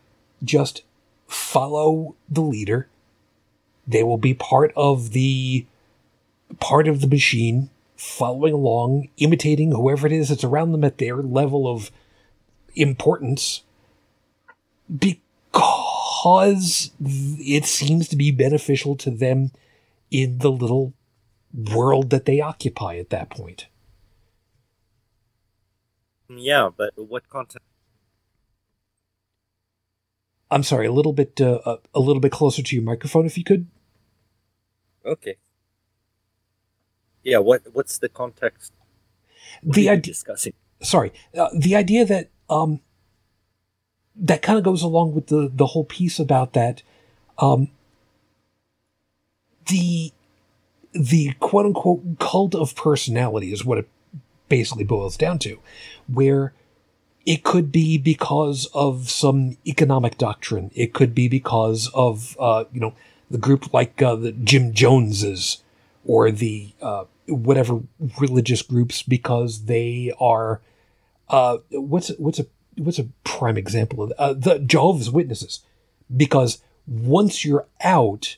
just follow the leader. They will be part of the machine, following along, imitating whoever it is that's around them at their level of importance, because it seems to be beneficial to them in the little world that they occupy at that point. Yeah, but what content? I'm sorry, a little bit closer to your microphone, if you could. Okay. Yeah, what's the context? What are you discussing? Sorry, the idea that that kind of goes along with the whole piece about that the quote unquote cult of personality is what it basically boils down to, where it could be because of some economic doctrine. It could be because of, the group like the Jim Joneses or the whatever religious groups, because they are What's a prime example of the Jehovah's Witnesses? Because once you're out,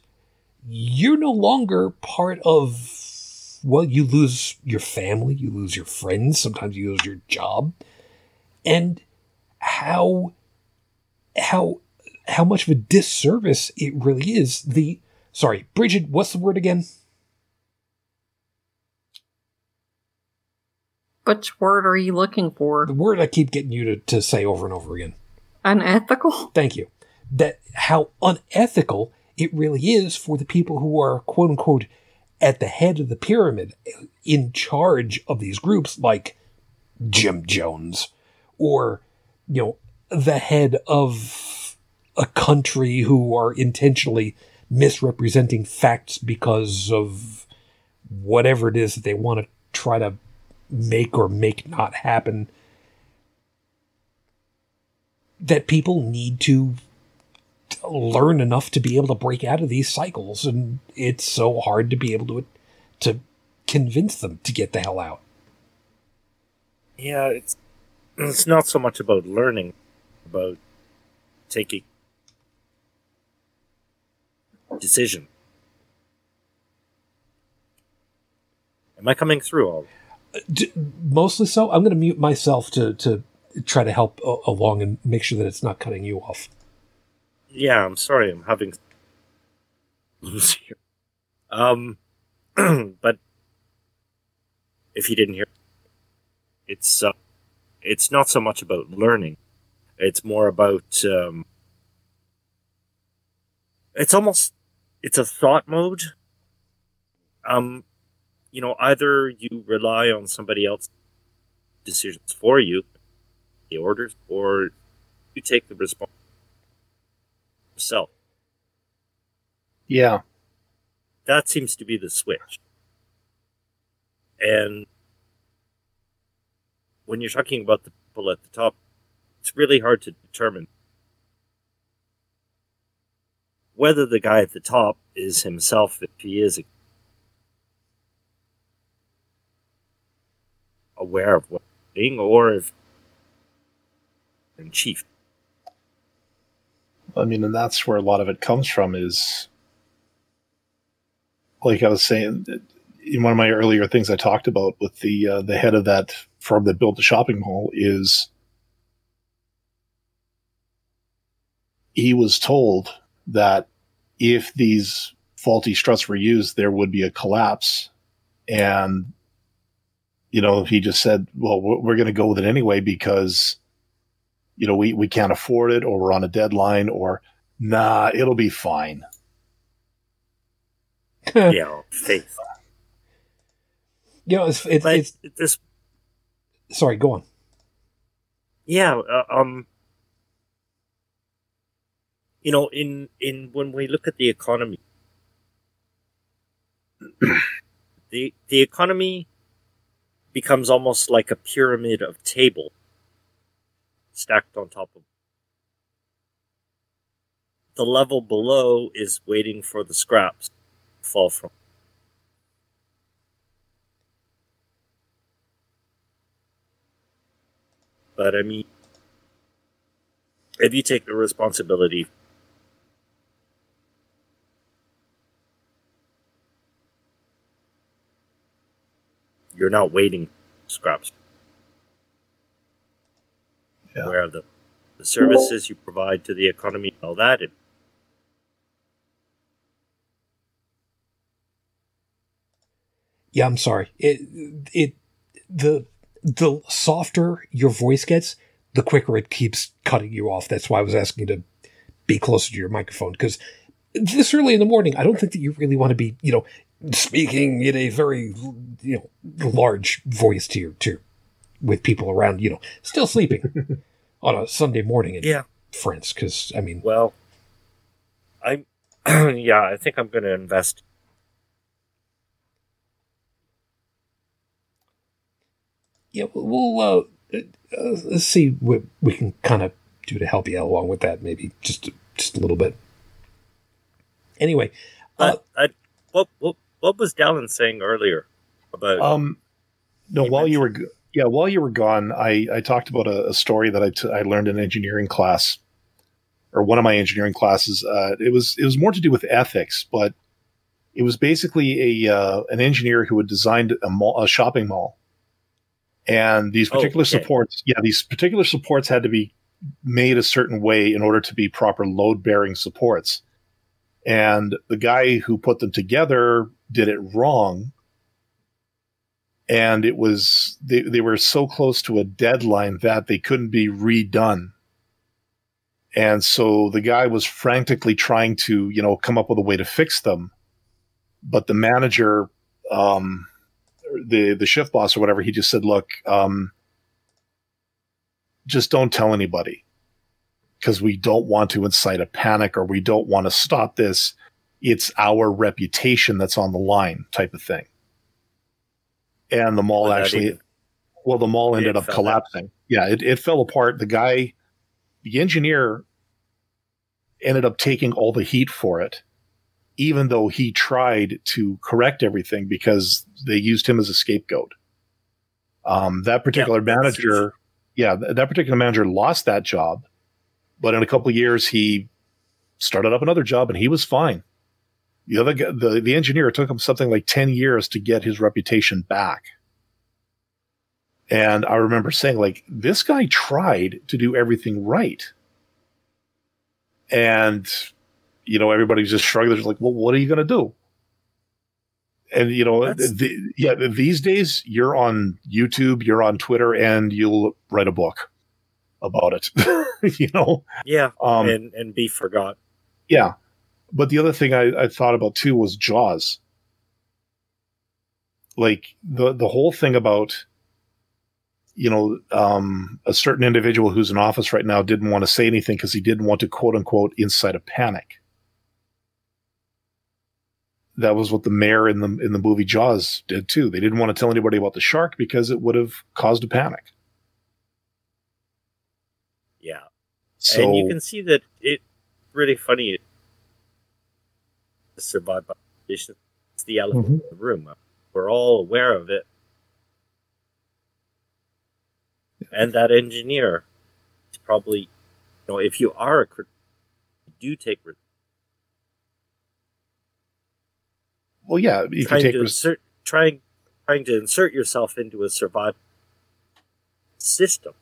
you're no longer part of, well, you lose your family, you lose your friends, sometimes you lose your job. And how much of a disservice it really is. Sorry, Bridget, what's the word again? Which word are you looking for? The word I keep getting you to say over and over again. Unethical? Thank you. That how unethical it really is for the people who are, quote unquote, at the head of the pyramid, in charge of these groups, like Jim Jones, or, you know, the head of a country who are intentionally misrepresenting facts because of whatever it is that they want to try to make or make not happen, that people need to learn enough to be able to break out of these cycles. And it's so hard to be able to convince them to get the hell out. Yeah, it's not so much about learning, about taking decision. Am I coming through all that? Mostly so. I'm going to mute myself to try to help along and make sure that it's not cutting you off. Yeah, I'm sorry. I'm having blues here. But if you didn't hear, it's not so much about learning. It's more about it's a thought mode. You know, either you rely on somebody else's decisions for you, the orders, or you take the responsibility yourself. Yeah. That seems to be the switch. And when you're talking about the people at the top, it's really hard to determine whether the guy at the top is himself, if he is aware of what he's doing, or if in chief. I mean, and that's where a lot of it comes from, is like I was saying in one of my earlier things I talked about with the head of that firm that built the shopping mall, is he was told that if these faulty struts were used, there would be a collapse. And you know, he just said, well, we're going to go with it anyway because, you know, we can't afford it, or we're on a deadline, or nah, it'll be fine. Yeah, faith. You know, it's this. Sorry, go on. Yeah, you know, in when we look at the economy, the economy becomes almost like a pyramid of table stacked on top of. The level below is waiting for the scraps to fall from. But I mean, if you take the responsibility, you're not waiting for scraps. Yeah. Where the services you provide to the economy and all that. Yeah, I'm sorry. The softer your voice gets, the quicker it keeps cutting you off. That's why I was asking you to be closer to your microphone, because this early in the morning, I don't think that you really want to be, you know, speaking in a very, you know, large voice to with people around, you know, still sleeping on a Sunday morning in France. Because I mean, well, I think I'm going to invest. Yeah, we'll let's see what we can kind of do to help you out along with that. Maybe just a little bit. Anyway, what was Dallin saying earlier about? No, while you were Yeah, while you were gone, I talked about a story that I learned in engineering class, or one of my engineering classes. It was more to do with ethics, but it was basically an engineer who had designed a shopping mall, and these particular supports. Yeah, these particular supports had to be made a certain way in order to be proper load-bearing supports. And the guy who put them together did it wrong. And it was, they were so close to a deadline that they couldn't be redone. And so the guy was frantically trying to, come up with a way to fix them. But the manager, the shift boss or whatever, he just said, look, just don't tell anybody, because we don't want to incite a panic, or we don't want to stop this. It's our reputation that's on the line, type of thing. And the mall ended up collapsing. Out. Yeah, it fell apart. The engineer ended up taking all the heat for it, even though he tried to correct everything, because they used him as a scapegoat. That particular manager lost that job, but in a couple of years he started up another job and he was fine. The other guy, the engineer, it took him something like 10 years to get his reputation back. And I remember saying, like, this guy tried to do everything right. And, everybody was just shrugging. They're just like, well, what are you going to do? And, these days you're on YouTube, you're on Twitter, and you'll write a book about it, Yeah, and be forgot. Yeah. But the other thing I thought about, too, was Jaws. Like, the whole thing about, a certain individual who's in office right now didn't want to say anything because he didn't want to, quote-unquote, incite a panic. That was what the mayor in the movie Jaws did, too. They didn't want to tell anybody about the shark because it would have caused a panic. Yeah. So, and you can see that it's really funny. It survived by conditions. It's the elephant in the room. We're all aware of it. And that engineer is probably, if you are a critic, you do take risk. Well, yeah, if trying you take risk. Trying to insert yourself into a survival system.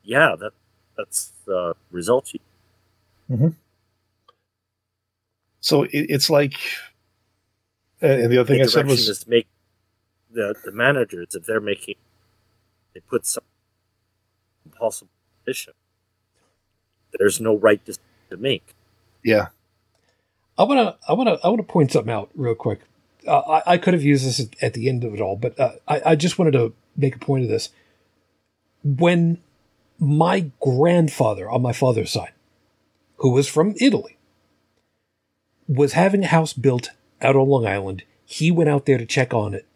That's the result. So it's like, and the other thing I said was, is make the managers, if they're making, they put some impossible decision. There's no right decision to make. Yeah, I want to point something out real quick. I could have used this at the end of it all, but I just wanted to make a point of this. When my grandfather on my father's side, who was from Italy, was having a house built out on Long Island, he went out there to check on it,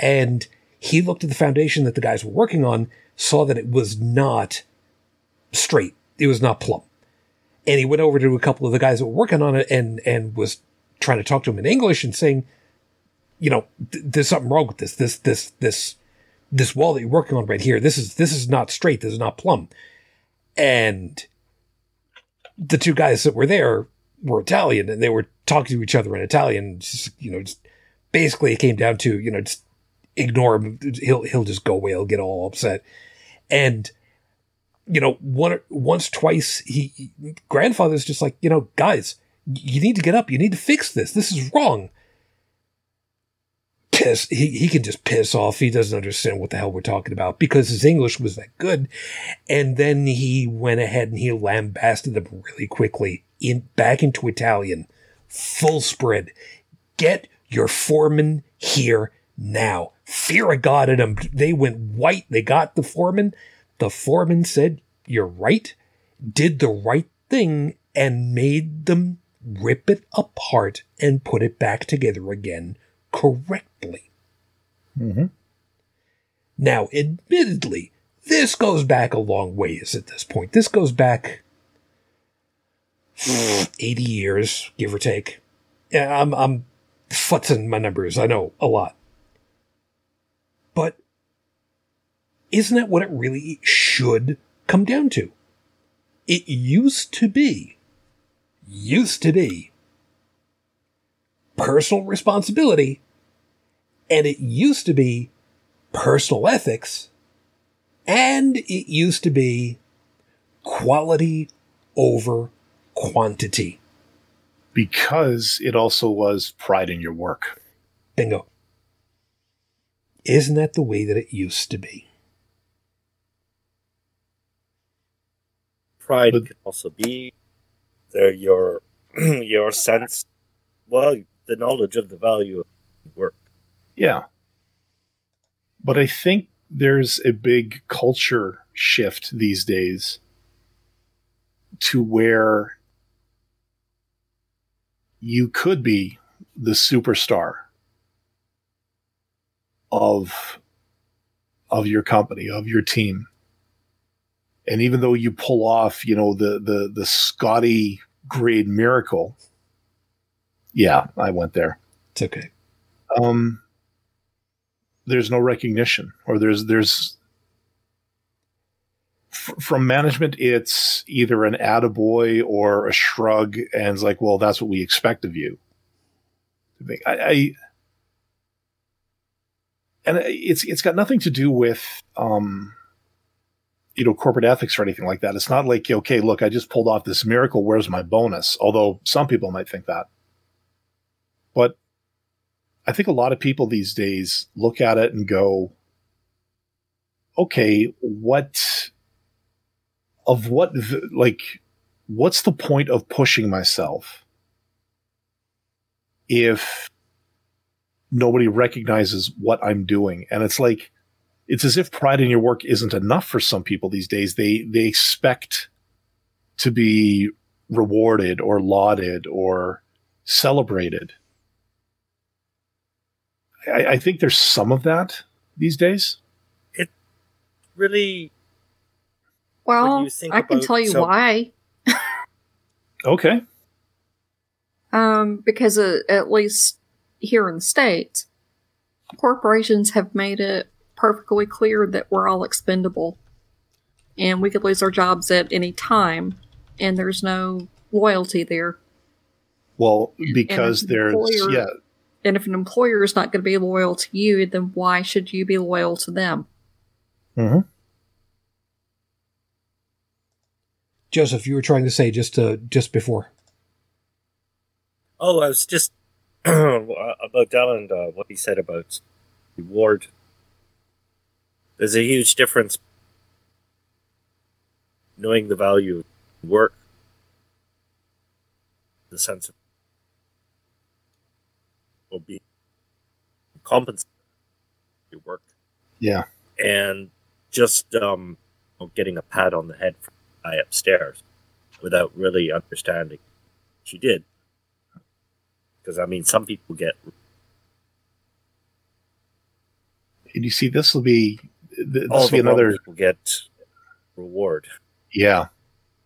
and he looked at the foundation that the guys were working on, saw that it was not straight. It was not plumb. And he went over to a couple of the guys that were working on it and was trying to talk to them in English and saying, there's something wrong with this. This wall that you're working on right here, this is not straight. This is not plumb. And the two guys that were there were Italian, and they were talking to each other in Italian. Basically it came down to, just ignore him. He'll just go away. He'll get all upset. And, once, twice, grandfather's just like, guys, you need to get up. You need to fix this. This is wrong. He can just piss off. He doesn't understand what the hell we're talking about because his English was that good. And then he went ahead and he lambasted them really quickly back into Italian, full spread. Get your foreman here now. Fear of God in them. They went white. They got the foreman. The foreman said, "You're right," did the right thing, and made them rip it apart and put it back together again correctly. Now, admittedly, this goes back a long ways at this point. This goes back 80 years, give or take. I'm futzing my numbers. I know a lot. But isn't that what it really should come down to? It used to be personal responsibility, and it used to be personal ethics, and it used to be quality over quantity. Because it also was pride in your work. Bingo. Isn't that the way that it used to be? Pride can also be your sense, well, the knowledge of the value of work. Yeah. But I think there's a big culture shift these days to where you could be the superstar of your company, of your team. And even though you pull off, you know, the Scotty grade miracle. Yeah, I went there. It's okay. There's no recognition, or from management, it's either an attaboy or a shrug. And it's like, well, that's what we expect of you. And it's got nothing to do with, corporate ethics or anything like that. It's not like, okay, look, I just pulled off this miracle. Where's my bonus? Although some people might think that. But I think a lot of people these days look at it and go, okay, what's the point of pushing myself if nobody recognizes what I'm doing? And it's like, it's as if pride in your work isn't enough for some people these days. They expect to be rewarded or lauded or celebrated. I think there's some of that these days. It really... Well, I can tell you why. Okay. Because at least here in the States, corporations have made it perfectly clear that we're all expendable and we could lose our jobs at any time, and there's no loyalty there. Well, because and if an employer is not going to be loyal to you, then why should you be loyal to them? Mm-hmm. Joseph, you were trying to say just before. Oh, I was just about Alan, what he said about reward. There's a huge difference knowing the value of work, the sense of being compensated for your work. Yeah. And just getting a pat on the head from the guy upstairs without really understanding what you did. Because, I mean, some people get... And you see, this will be... This will be another... people get reward. Yeah.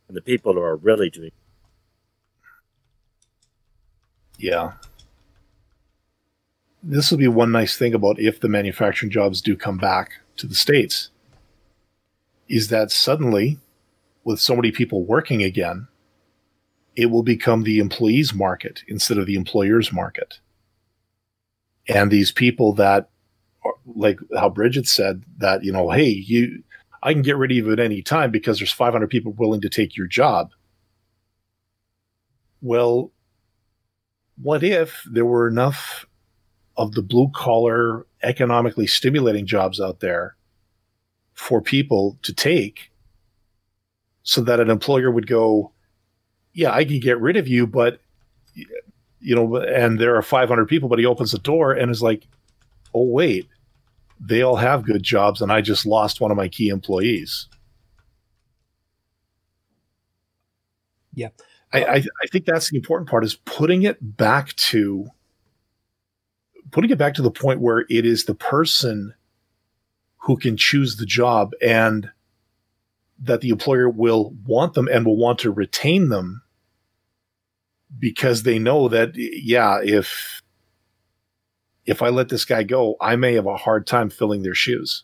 And the people who are really doing... Yeah. This will be one nice thing about if the manufacturing jobs do come back to the States, is that suddenly, with so many people working again, it will become the employee's market instead of the employer's market. And these people that, like how Bridget said, that, you know, hey, I can get rid of you at any time because there's 500 people willing to take your job. Well, what if there were enough of the blue-collar, economically stimulating jobs out there for people to take, so that an employer would go, yeah, I can get rid of you, but, you know, and there are 500 people, but he opens the door and is like, oh, wait, they all have good jobs, and I just lost one of my key employees. Yeah. I think that's the important part, is putting it back to the point where it is the person who can choose the job, and that the employer will want them and will want to retain them, because they know that, yeah, if if I let this guy go, I may have a hard time filling their shoes.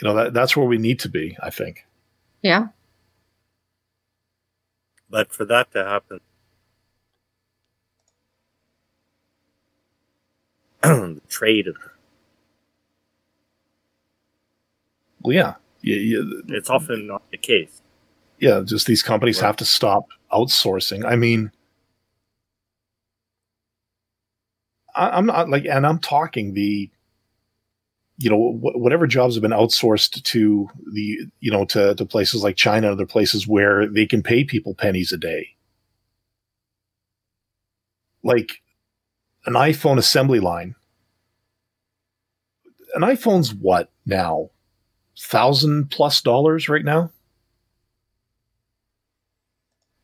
You know, that's where we need to be, I think. Yeah. But for that to happen, the trade of... Well, yeah. It's often not the case. Yeah, just these companies have to stop outsourcing. I mean, I'm not like, and I'm talking the, you know, whatever jobs have been outsourced to the, you know, to places like China, other places where they can pay people pennies a day. Like an iPhone assembly line. An iPhone's what now? $1,000+ right now?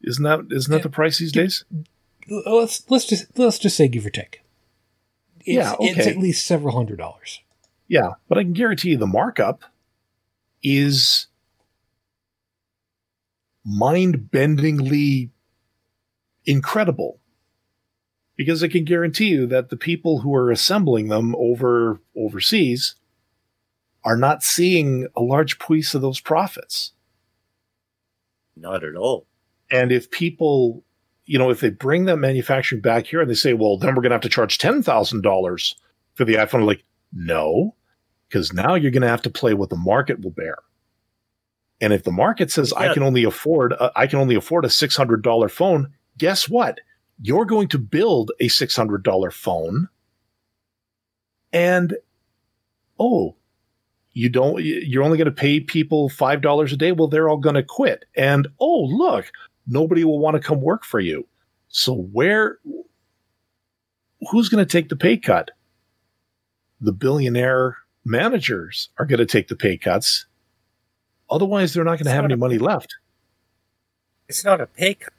Isn't that the price these days? Let's just say give or take. It's at least several $100s. Yeah, but I can guarantee you the markup is mind-bendingly incredible, because I can guarantee you that the people who are assembling them overseas are not seeing a large piece of those profits. Not at all. And if people, you know, if they bring that manufacturing back here and they say, well, then we're going to have to charge $10,000 for the iPhone, like, no, because now you're going to have to play what the market will bear. And if the market says, yeah, I can only afford a $600 phone, guess what? You're going to build a $600 phone. And, oh, you're only going to pay people $5 a day. Well, they're all going to quit. And, oh, look, nobody will want to come work for you. So who's going to take the pay cut? The billionaire managers are going to take the pay cuts. Otherwise, they're not going to have any money left. It's not a pay cut.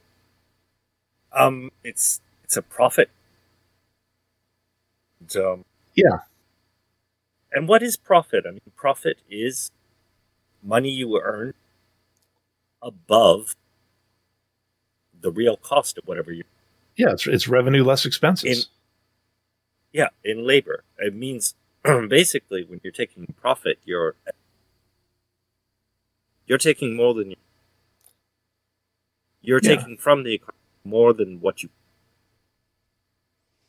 It's a profit. Yeah. And what is profit? I mean, profit is money you earn above the real cost of whatever you... Yeah, it's revenue less expenses. In labor. It means basically when you're taking profit, you're taking more than you're taking from the economy more than what you...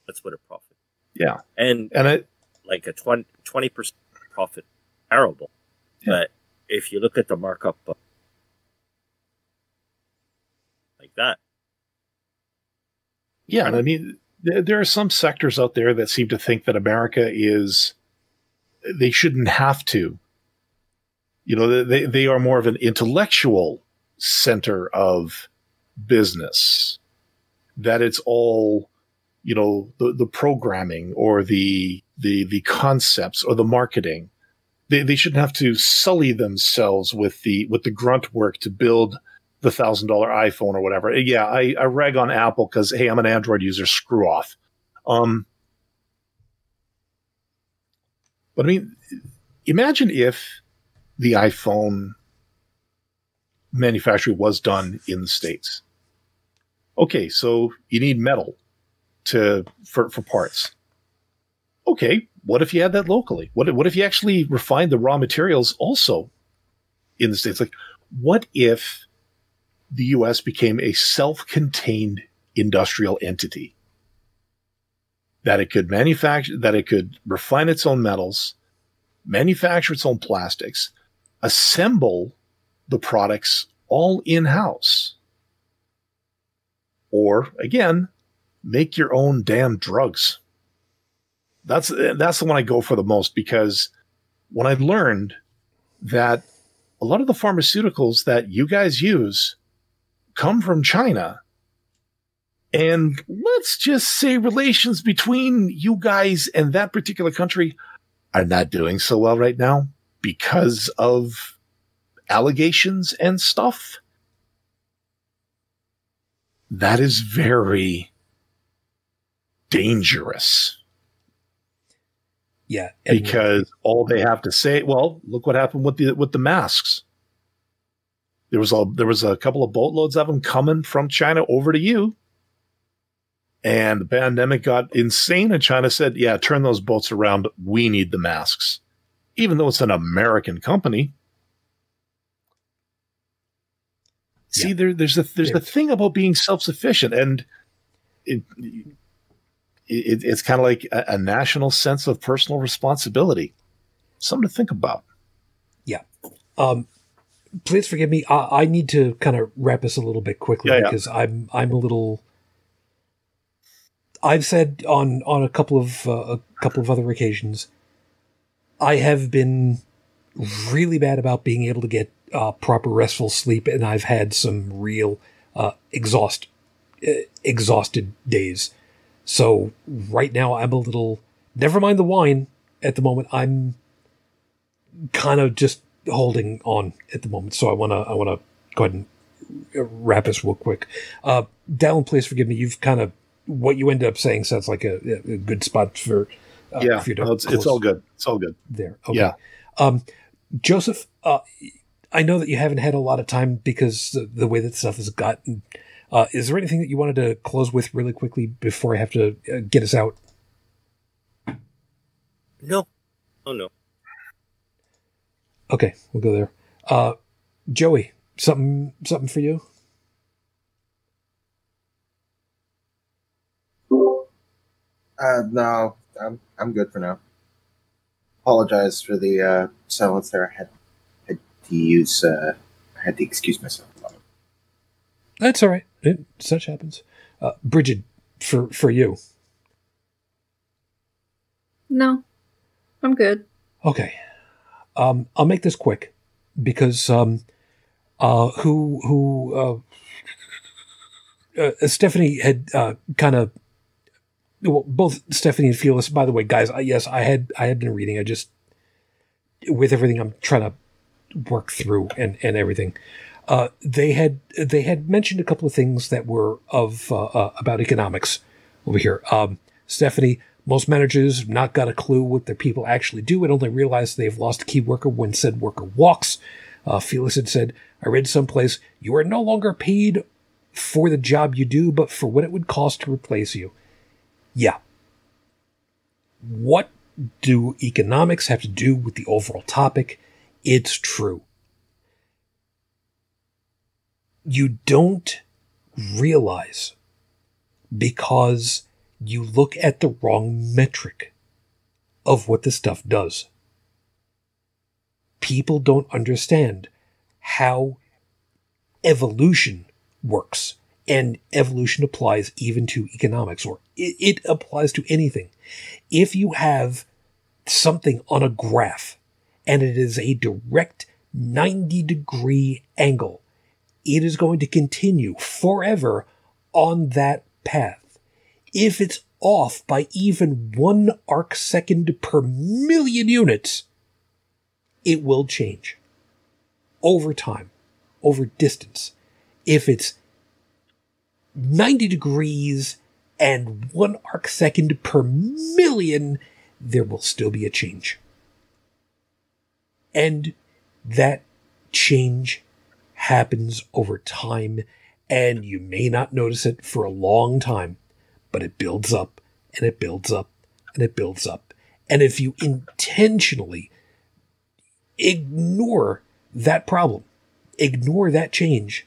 That's what a profit. Yeah. And it... Like a 20% profit, terrible. Yeah. But if you look at the markup like that. Yeah, and I mean, there are some sectors out there that seem to think that America they shouldn't have to. You know, they are more of an intellectual center of business. That it's all, you know, the programming or the concepts or the marketing, they shouldn't have to sully themselves with the grunt work to build the $1,000 iPhone or whatever. Yeah, I rag on Apple because, hey, I'm an Android user. Screw off. But I mean, imagine if the iPhone manufacturing was done in the States. Okay, so you need metal for parts. Okay, what if you had that locally? What if you actually refined the raw materials also in the States? Like, what if the U.S. became a self-contained industrial entity? That it could manufacture, that it could refine its own metals, manufacture its own plastics, assemble the products all in-house. Or, again, make your own damn drugs. That's the one I go for the most, because when I learned that a lot of the pharmaceuticals that you guys use come from China, and let's just say relations between you guys and that particular country are not doing so well right now because of allegations and stuff. That is very dangerous. Yeah, because all they have to say, well, look what happened with the masks. There was a couple of boatloads of them coming from China over to you, And the pandemic got insane, and China said, yeah, turn those boats around. We need the masks. Even though it's an American company. See, yeah. there's a thing about being self-sufficient, and it's kind of like a national sense of personal responsibility. Something to think about. Yeah. Please forgive me. I need to kind of wrap this a little bit quickly because I'm a little. I've said on a couple of other occasions, I have been really bad about being able to get proper restful sleep, and I've had some real exhausted days. So right now I'm a little, never mind the wine at the moment, I'm kind of just holding on at the moment. So I want to go ahead and wrap this real quick. Dallin, please forgive me. You've kind of, what you end up saying sounds like a good spot for if you don't. No, it's all good. It's all good there. Okay. Yeah. Joseph, I know that you haven't had a lot of time because the way that stuff has gotten. Is there anything that you wanted to close with really quickly before I have to get us out? No. Oh, no. Okay, we'll go there. Joey, something for you? No, I'm good for now. Apologize for the silence there. I had to excuse myself. That's all right. Such happens. Bridget, for you. No, I'm good. Okay. I'll make this quick because Stephanie had kind of, well, both Stephanie and Felix, by the way, guys, I had been reading. I just, with everything I'm trying to work through and everything. They had mentioned a couple of things that were of about economics over here. Stephanie, most managers have not got a clue what their people actually do and only realize they've lost a key worker when said worker walks. Felix had said, I read someplace, you are no longer paid for the job you do, but for what it would cost to replace you. Yeah. What do economics have to do with the overall topic? It's true. You don't realize because you look at the wrong metric of what this stuff does. People don't understand how evolution works, and evolution applies even to economics, or it applies to anything. If you have something on a graph and it is a direct 90-degree angle, it is going to continue forever on that path. If it's off by even 1 arc second per million units, it will change over time, over distance. If it's 90 degrees and 1 arc second per million, there will still be a change. And that change happens over time, and you may not notice it for a long time, but it builds up and it builds up and it builds up. And if you intentionally ignore that problem, ignore that change,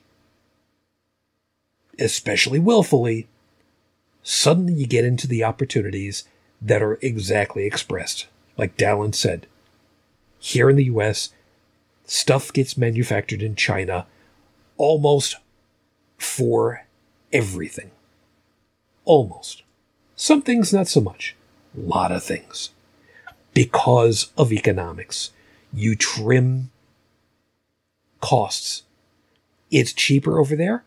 especially willfully, suddenly you get into the opportunities that are exactly expressed. Like Dallin said, here in the U.S., stuff gets manufactured in China almost for everything. Almost. Some things, not so much. A lot of things. Because of economics, you trim costs. It's cheaper over there?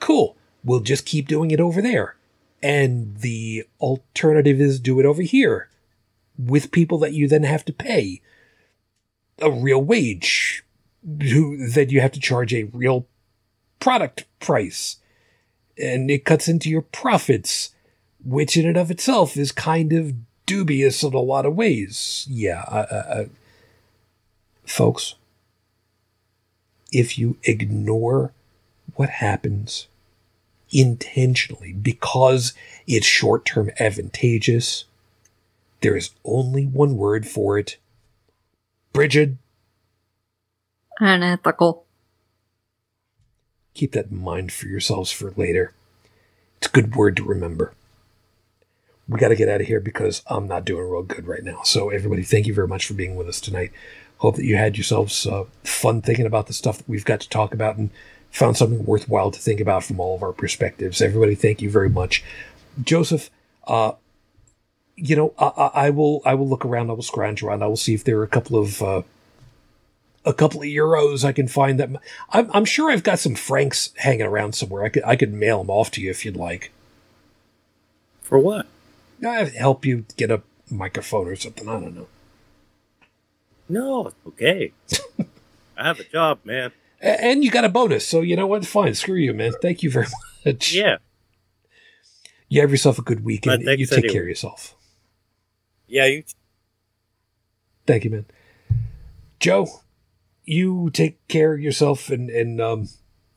Cool. We'll just keep doing it over there. And the alternative is do it over here with people that you then have to pay a real wage, that you have to charge a real product price, and it cuts into your profits, which in and of itself is kind of dubious in a lot of ways. Yeah, folks, if you ignore what happens intentionally because it's short-term advantageous. There is only one word for it. Bridget. Unethical. Keep that in mind for yourselves for later. It's a good word to remember. We got to get out of here because I'm not doing real good right now. So everybody, thank you very much for being with us tonight. Hope that you had yourselves fun thinking about the stuff that we've got to talk about and found something worthwhile to think about from all of our perspectives. Everybody, thank you very much. Joseph, I will look around. I will scrounge around. I will see if there are a couple of euros I can find. That I'm sure I've got some francs hanging around somewhere. I could mail them off to you if you'd like. For what? I help you get a microphone or something. I don't know. No, okay. I have a job, man. And you got a bonus, so you know what? Fine, screw you, man. Thank you very much. Yeah. You have yourself a good weekend. You take care of yourself. Yeah, you. Thank you, man. Joe, you take care of yourself and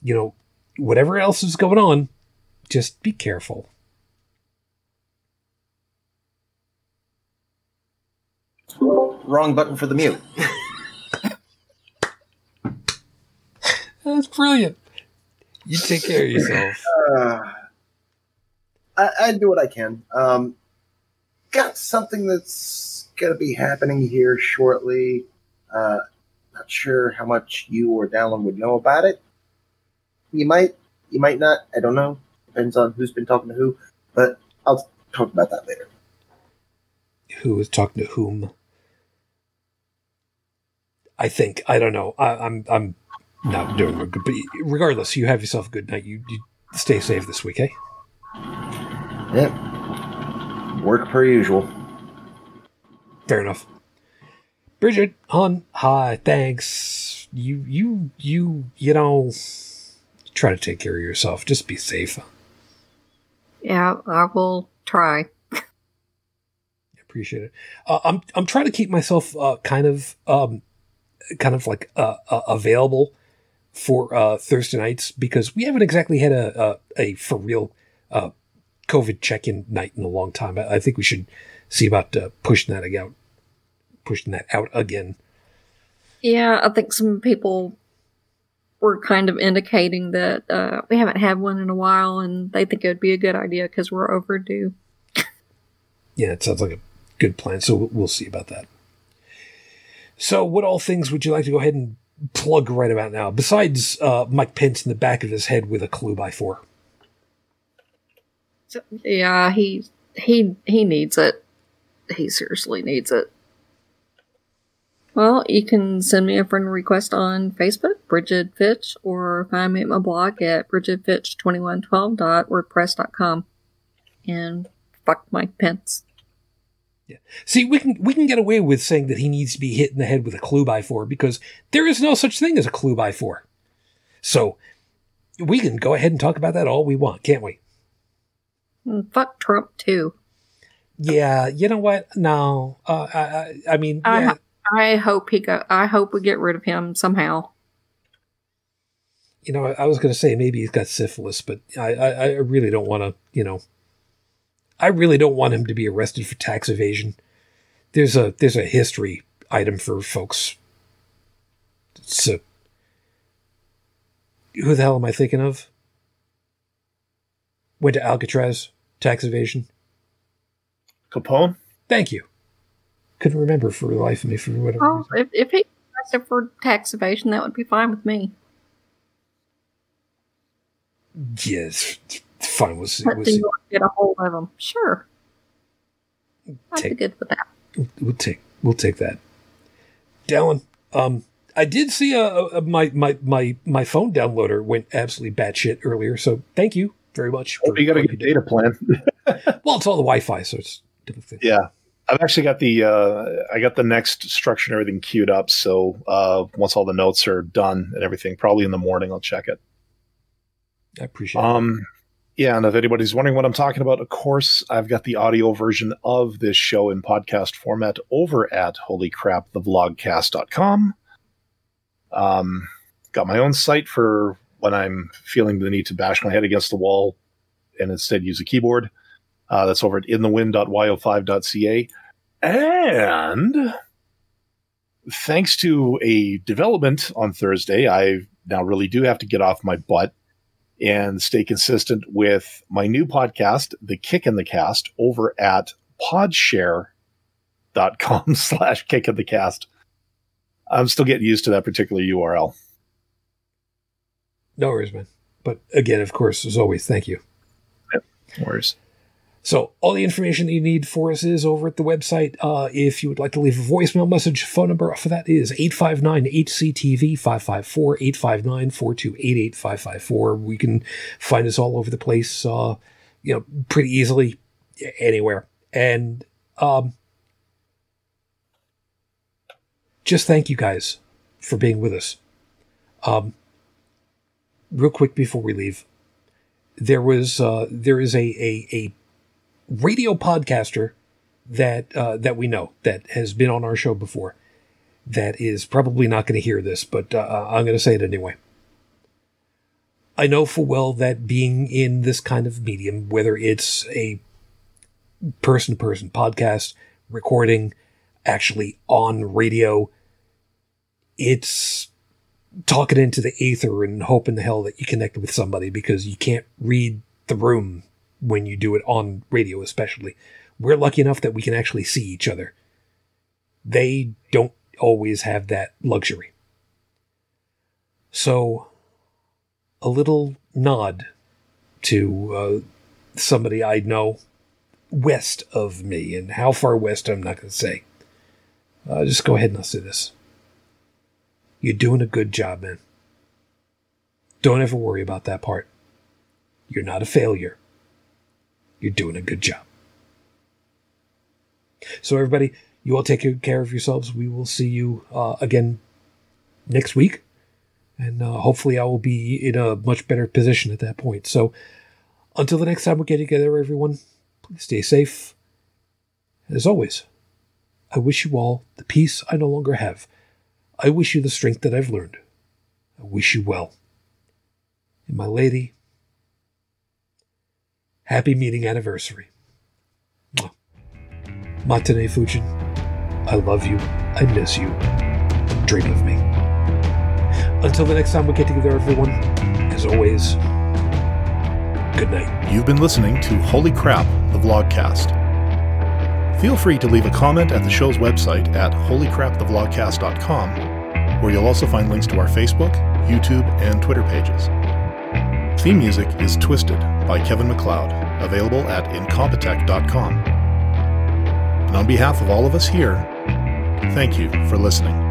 you know, whatever else is going on, just be careful. Wrong button for the mute. That's brilliant. You take care of yourself. I do what I can. Got something that's going to be happening here shortly. Not sure how much you or Dallin would know about it. You might not. I don't know. Depends on who's been talking to who. But I'll talk about that later. Who is talking to whom? I think. I don't know. I'm not doing good. But regardless, you have yourself a good night. You stay safe this week, eh? Yep. Work per usual. Fair enough. Bridget, hon, hi, thanks. You try to take care of yourself. Just be safe. Yeah, I will try. Appreciate it. I'm trying to keep myself kind of available for Thursday nights because we haven't exactly had a for real COVID check-in night in a long time. I think we should see about pushing that out again. Yeah, I think some people were kind of indicating that we haven't had one in a while and they think it would be a good idea because we're overdue. Yeah, it sounds like a good plan, so we'll see about that. So what all things would you like to go ahead and plug right about now, besides Mike Pence in the back of his head with a clue by 4? Yeah, he needs it. He seriously needs it. Well, you can send me a friend request on Facebook, Bridget Fitch, or find me at my blog at bridgetfitch2112.wordpress.com. And fuck Mike Pence. Yeah. See, we can get away with saying that he needs to be hit in the head with a clue by 4 because there is no such thing as a clue by 4. So we can go ahead and talk about that all we want, can't we? And fuck Trump too. Yeah, you know what? No, I mean, yeah. I hope we get rid of him somehow. You know, I was going to say maybe he's got syphilis, but I really don't want to. You know. I really don't want him to be arrested for tax evasion. There's a history item for folks. So, who the hell am I thinking of? Went to Alcatraz, tax evasion. Capone? Thank you. Couldn't remember for the life of me for whatever reason. Oh, if he arrested for tax evasion, that would be fine with me. Yes. Fine. We'll see. Get a hold of them. Sure. I'd be good with that. We'll take that. Dallin, I did see my phone downloader went absolutely batshit earlier, so thank you very much. Oh, you got a good data plan. Well, it's all the Wi-Fi, so it's different thing. Yeah, I've actually got the next structure and everything queued up. So once all the notes are done and everything, probably in the morning, I'll check it. I appreciate it. Yeah, and if anybody's wondering what I'm talking about, of course, I've got the audio version of this show in podcast format over at holycrapthevlogcast.com. Got my own site for when I'm feeling the need to bash my head against the wall and instead use a keyboard. That's over at inthewind.yo5.ca. And thanks to a development on Thursday, I now really do have to get off my butt and stay consistent with my new podcast, The Kick in the Cast, over at podshare.com/kick in the cast. I'm still getting used to that particular URL. No worries, man. But again, of course, as always, thank you. Yep. No worries. So all the information that you need for us is over at the website. If you would like to leave a voicemail message, phone number for that is 859-HCTV, 554-859-4288, 554. We can find us all over the place, pretty easily anywhere. And just thank you guys for being with us. Real quick before we leave, there is a radio podcaster that we know that has been on our show before that is probably not going to hear this, but I'm going to say it anyway. I know full well that being in this kind of medium, whether it's a person-to-person podcast, recording, actually on radio, it's talking into the ether and hoping the hell that you connect with somebody, because you can't read the room when you do it on radio, especially. We're lucky enough that we can actually see each other. They don't always have that luxury. So a little nod to somebody I know west of me, and how far west I'm not going to say. Just go ahead and I'll say this. You're doing a good job, man. Don't ever worry about that part. You're not a failure. You're doing a good job. So everybody, you all take good care of yourselves. We will see you again next week. And hopefully I will be in a much better position at that point. So until the next time we get together, everyone, please stay safe. And as always, I wish you all the peace I no longer have. I wish you the strength that I've learned. I wish you well. And my lady, happy meeting anniversary. Mwah. Matane Fujin, I love you. I miss you. Dream of me. Until the next time we get together, everyone, as always, good night. You've been listening to Holy Crap, the Vlogcast. Feel free to leave a comment at the show's website at holycrapthevlogcast.com, where you'll also find links to our Facebook, YouTube, and Twitter pages. Theme music is Twisted by Kevin MacLeod, available at incompetech.com. And on behalf of all of us here, thank you for listening.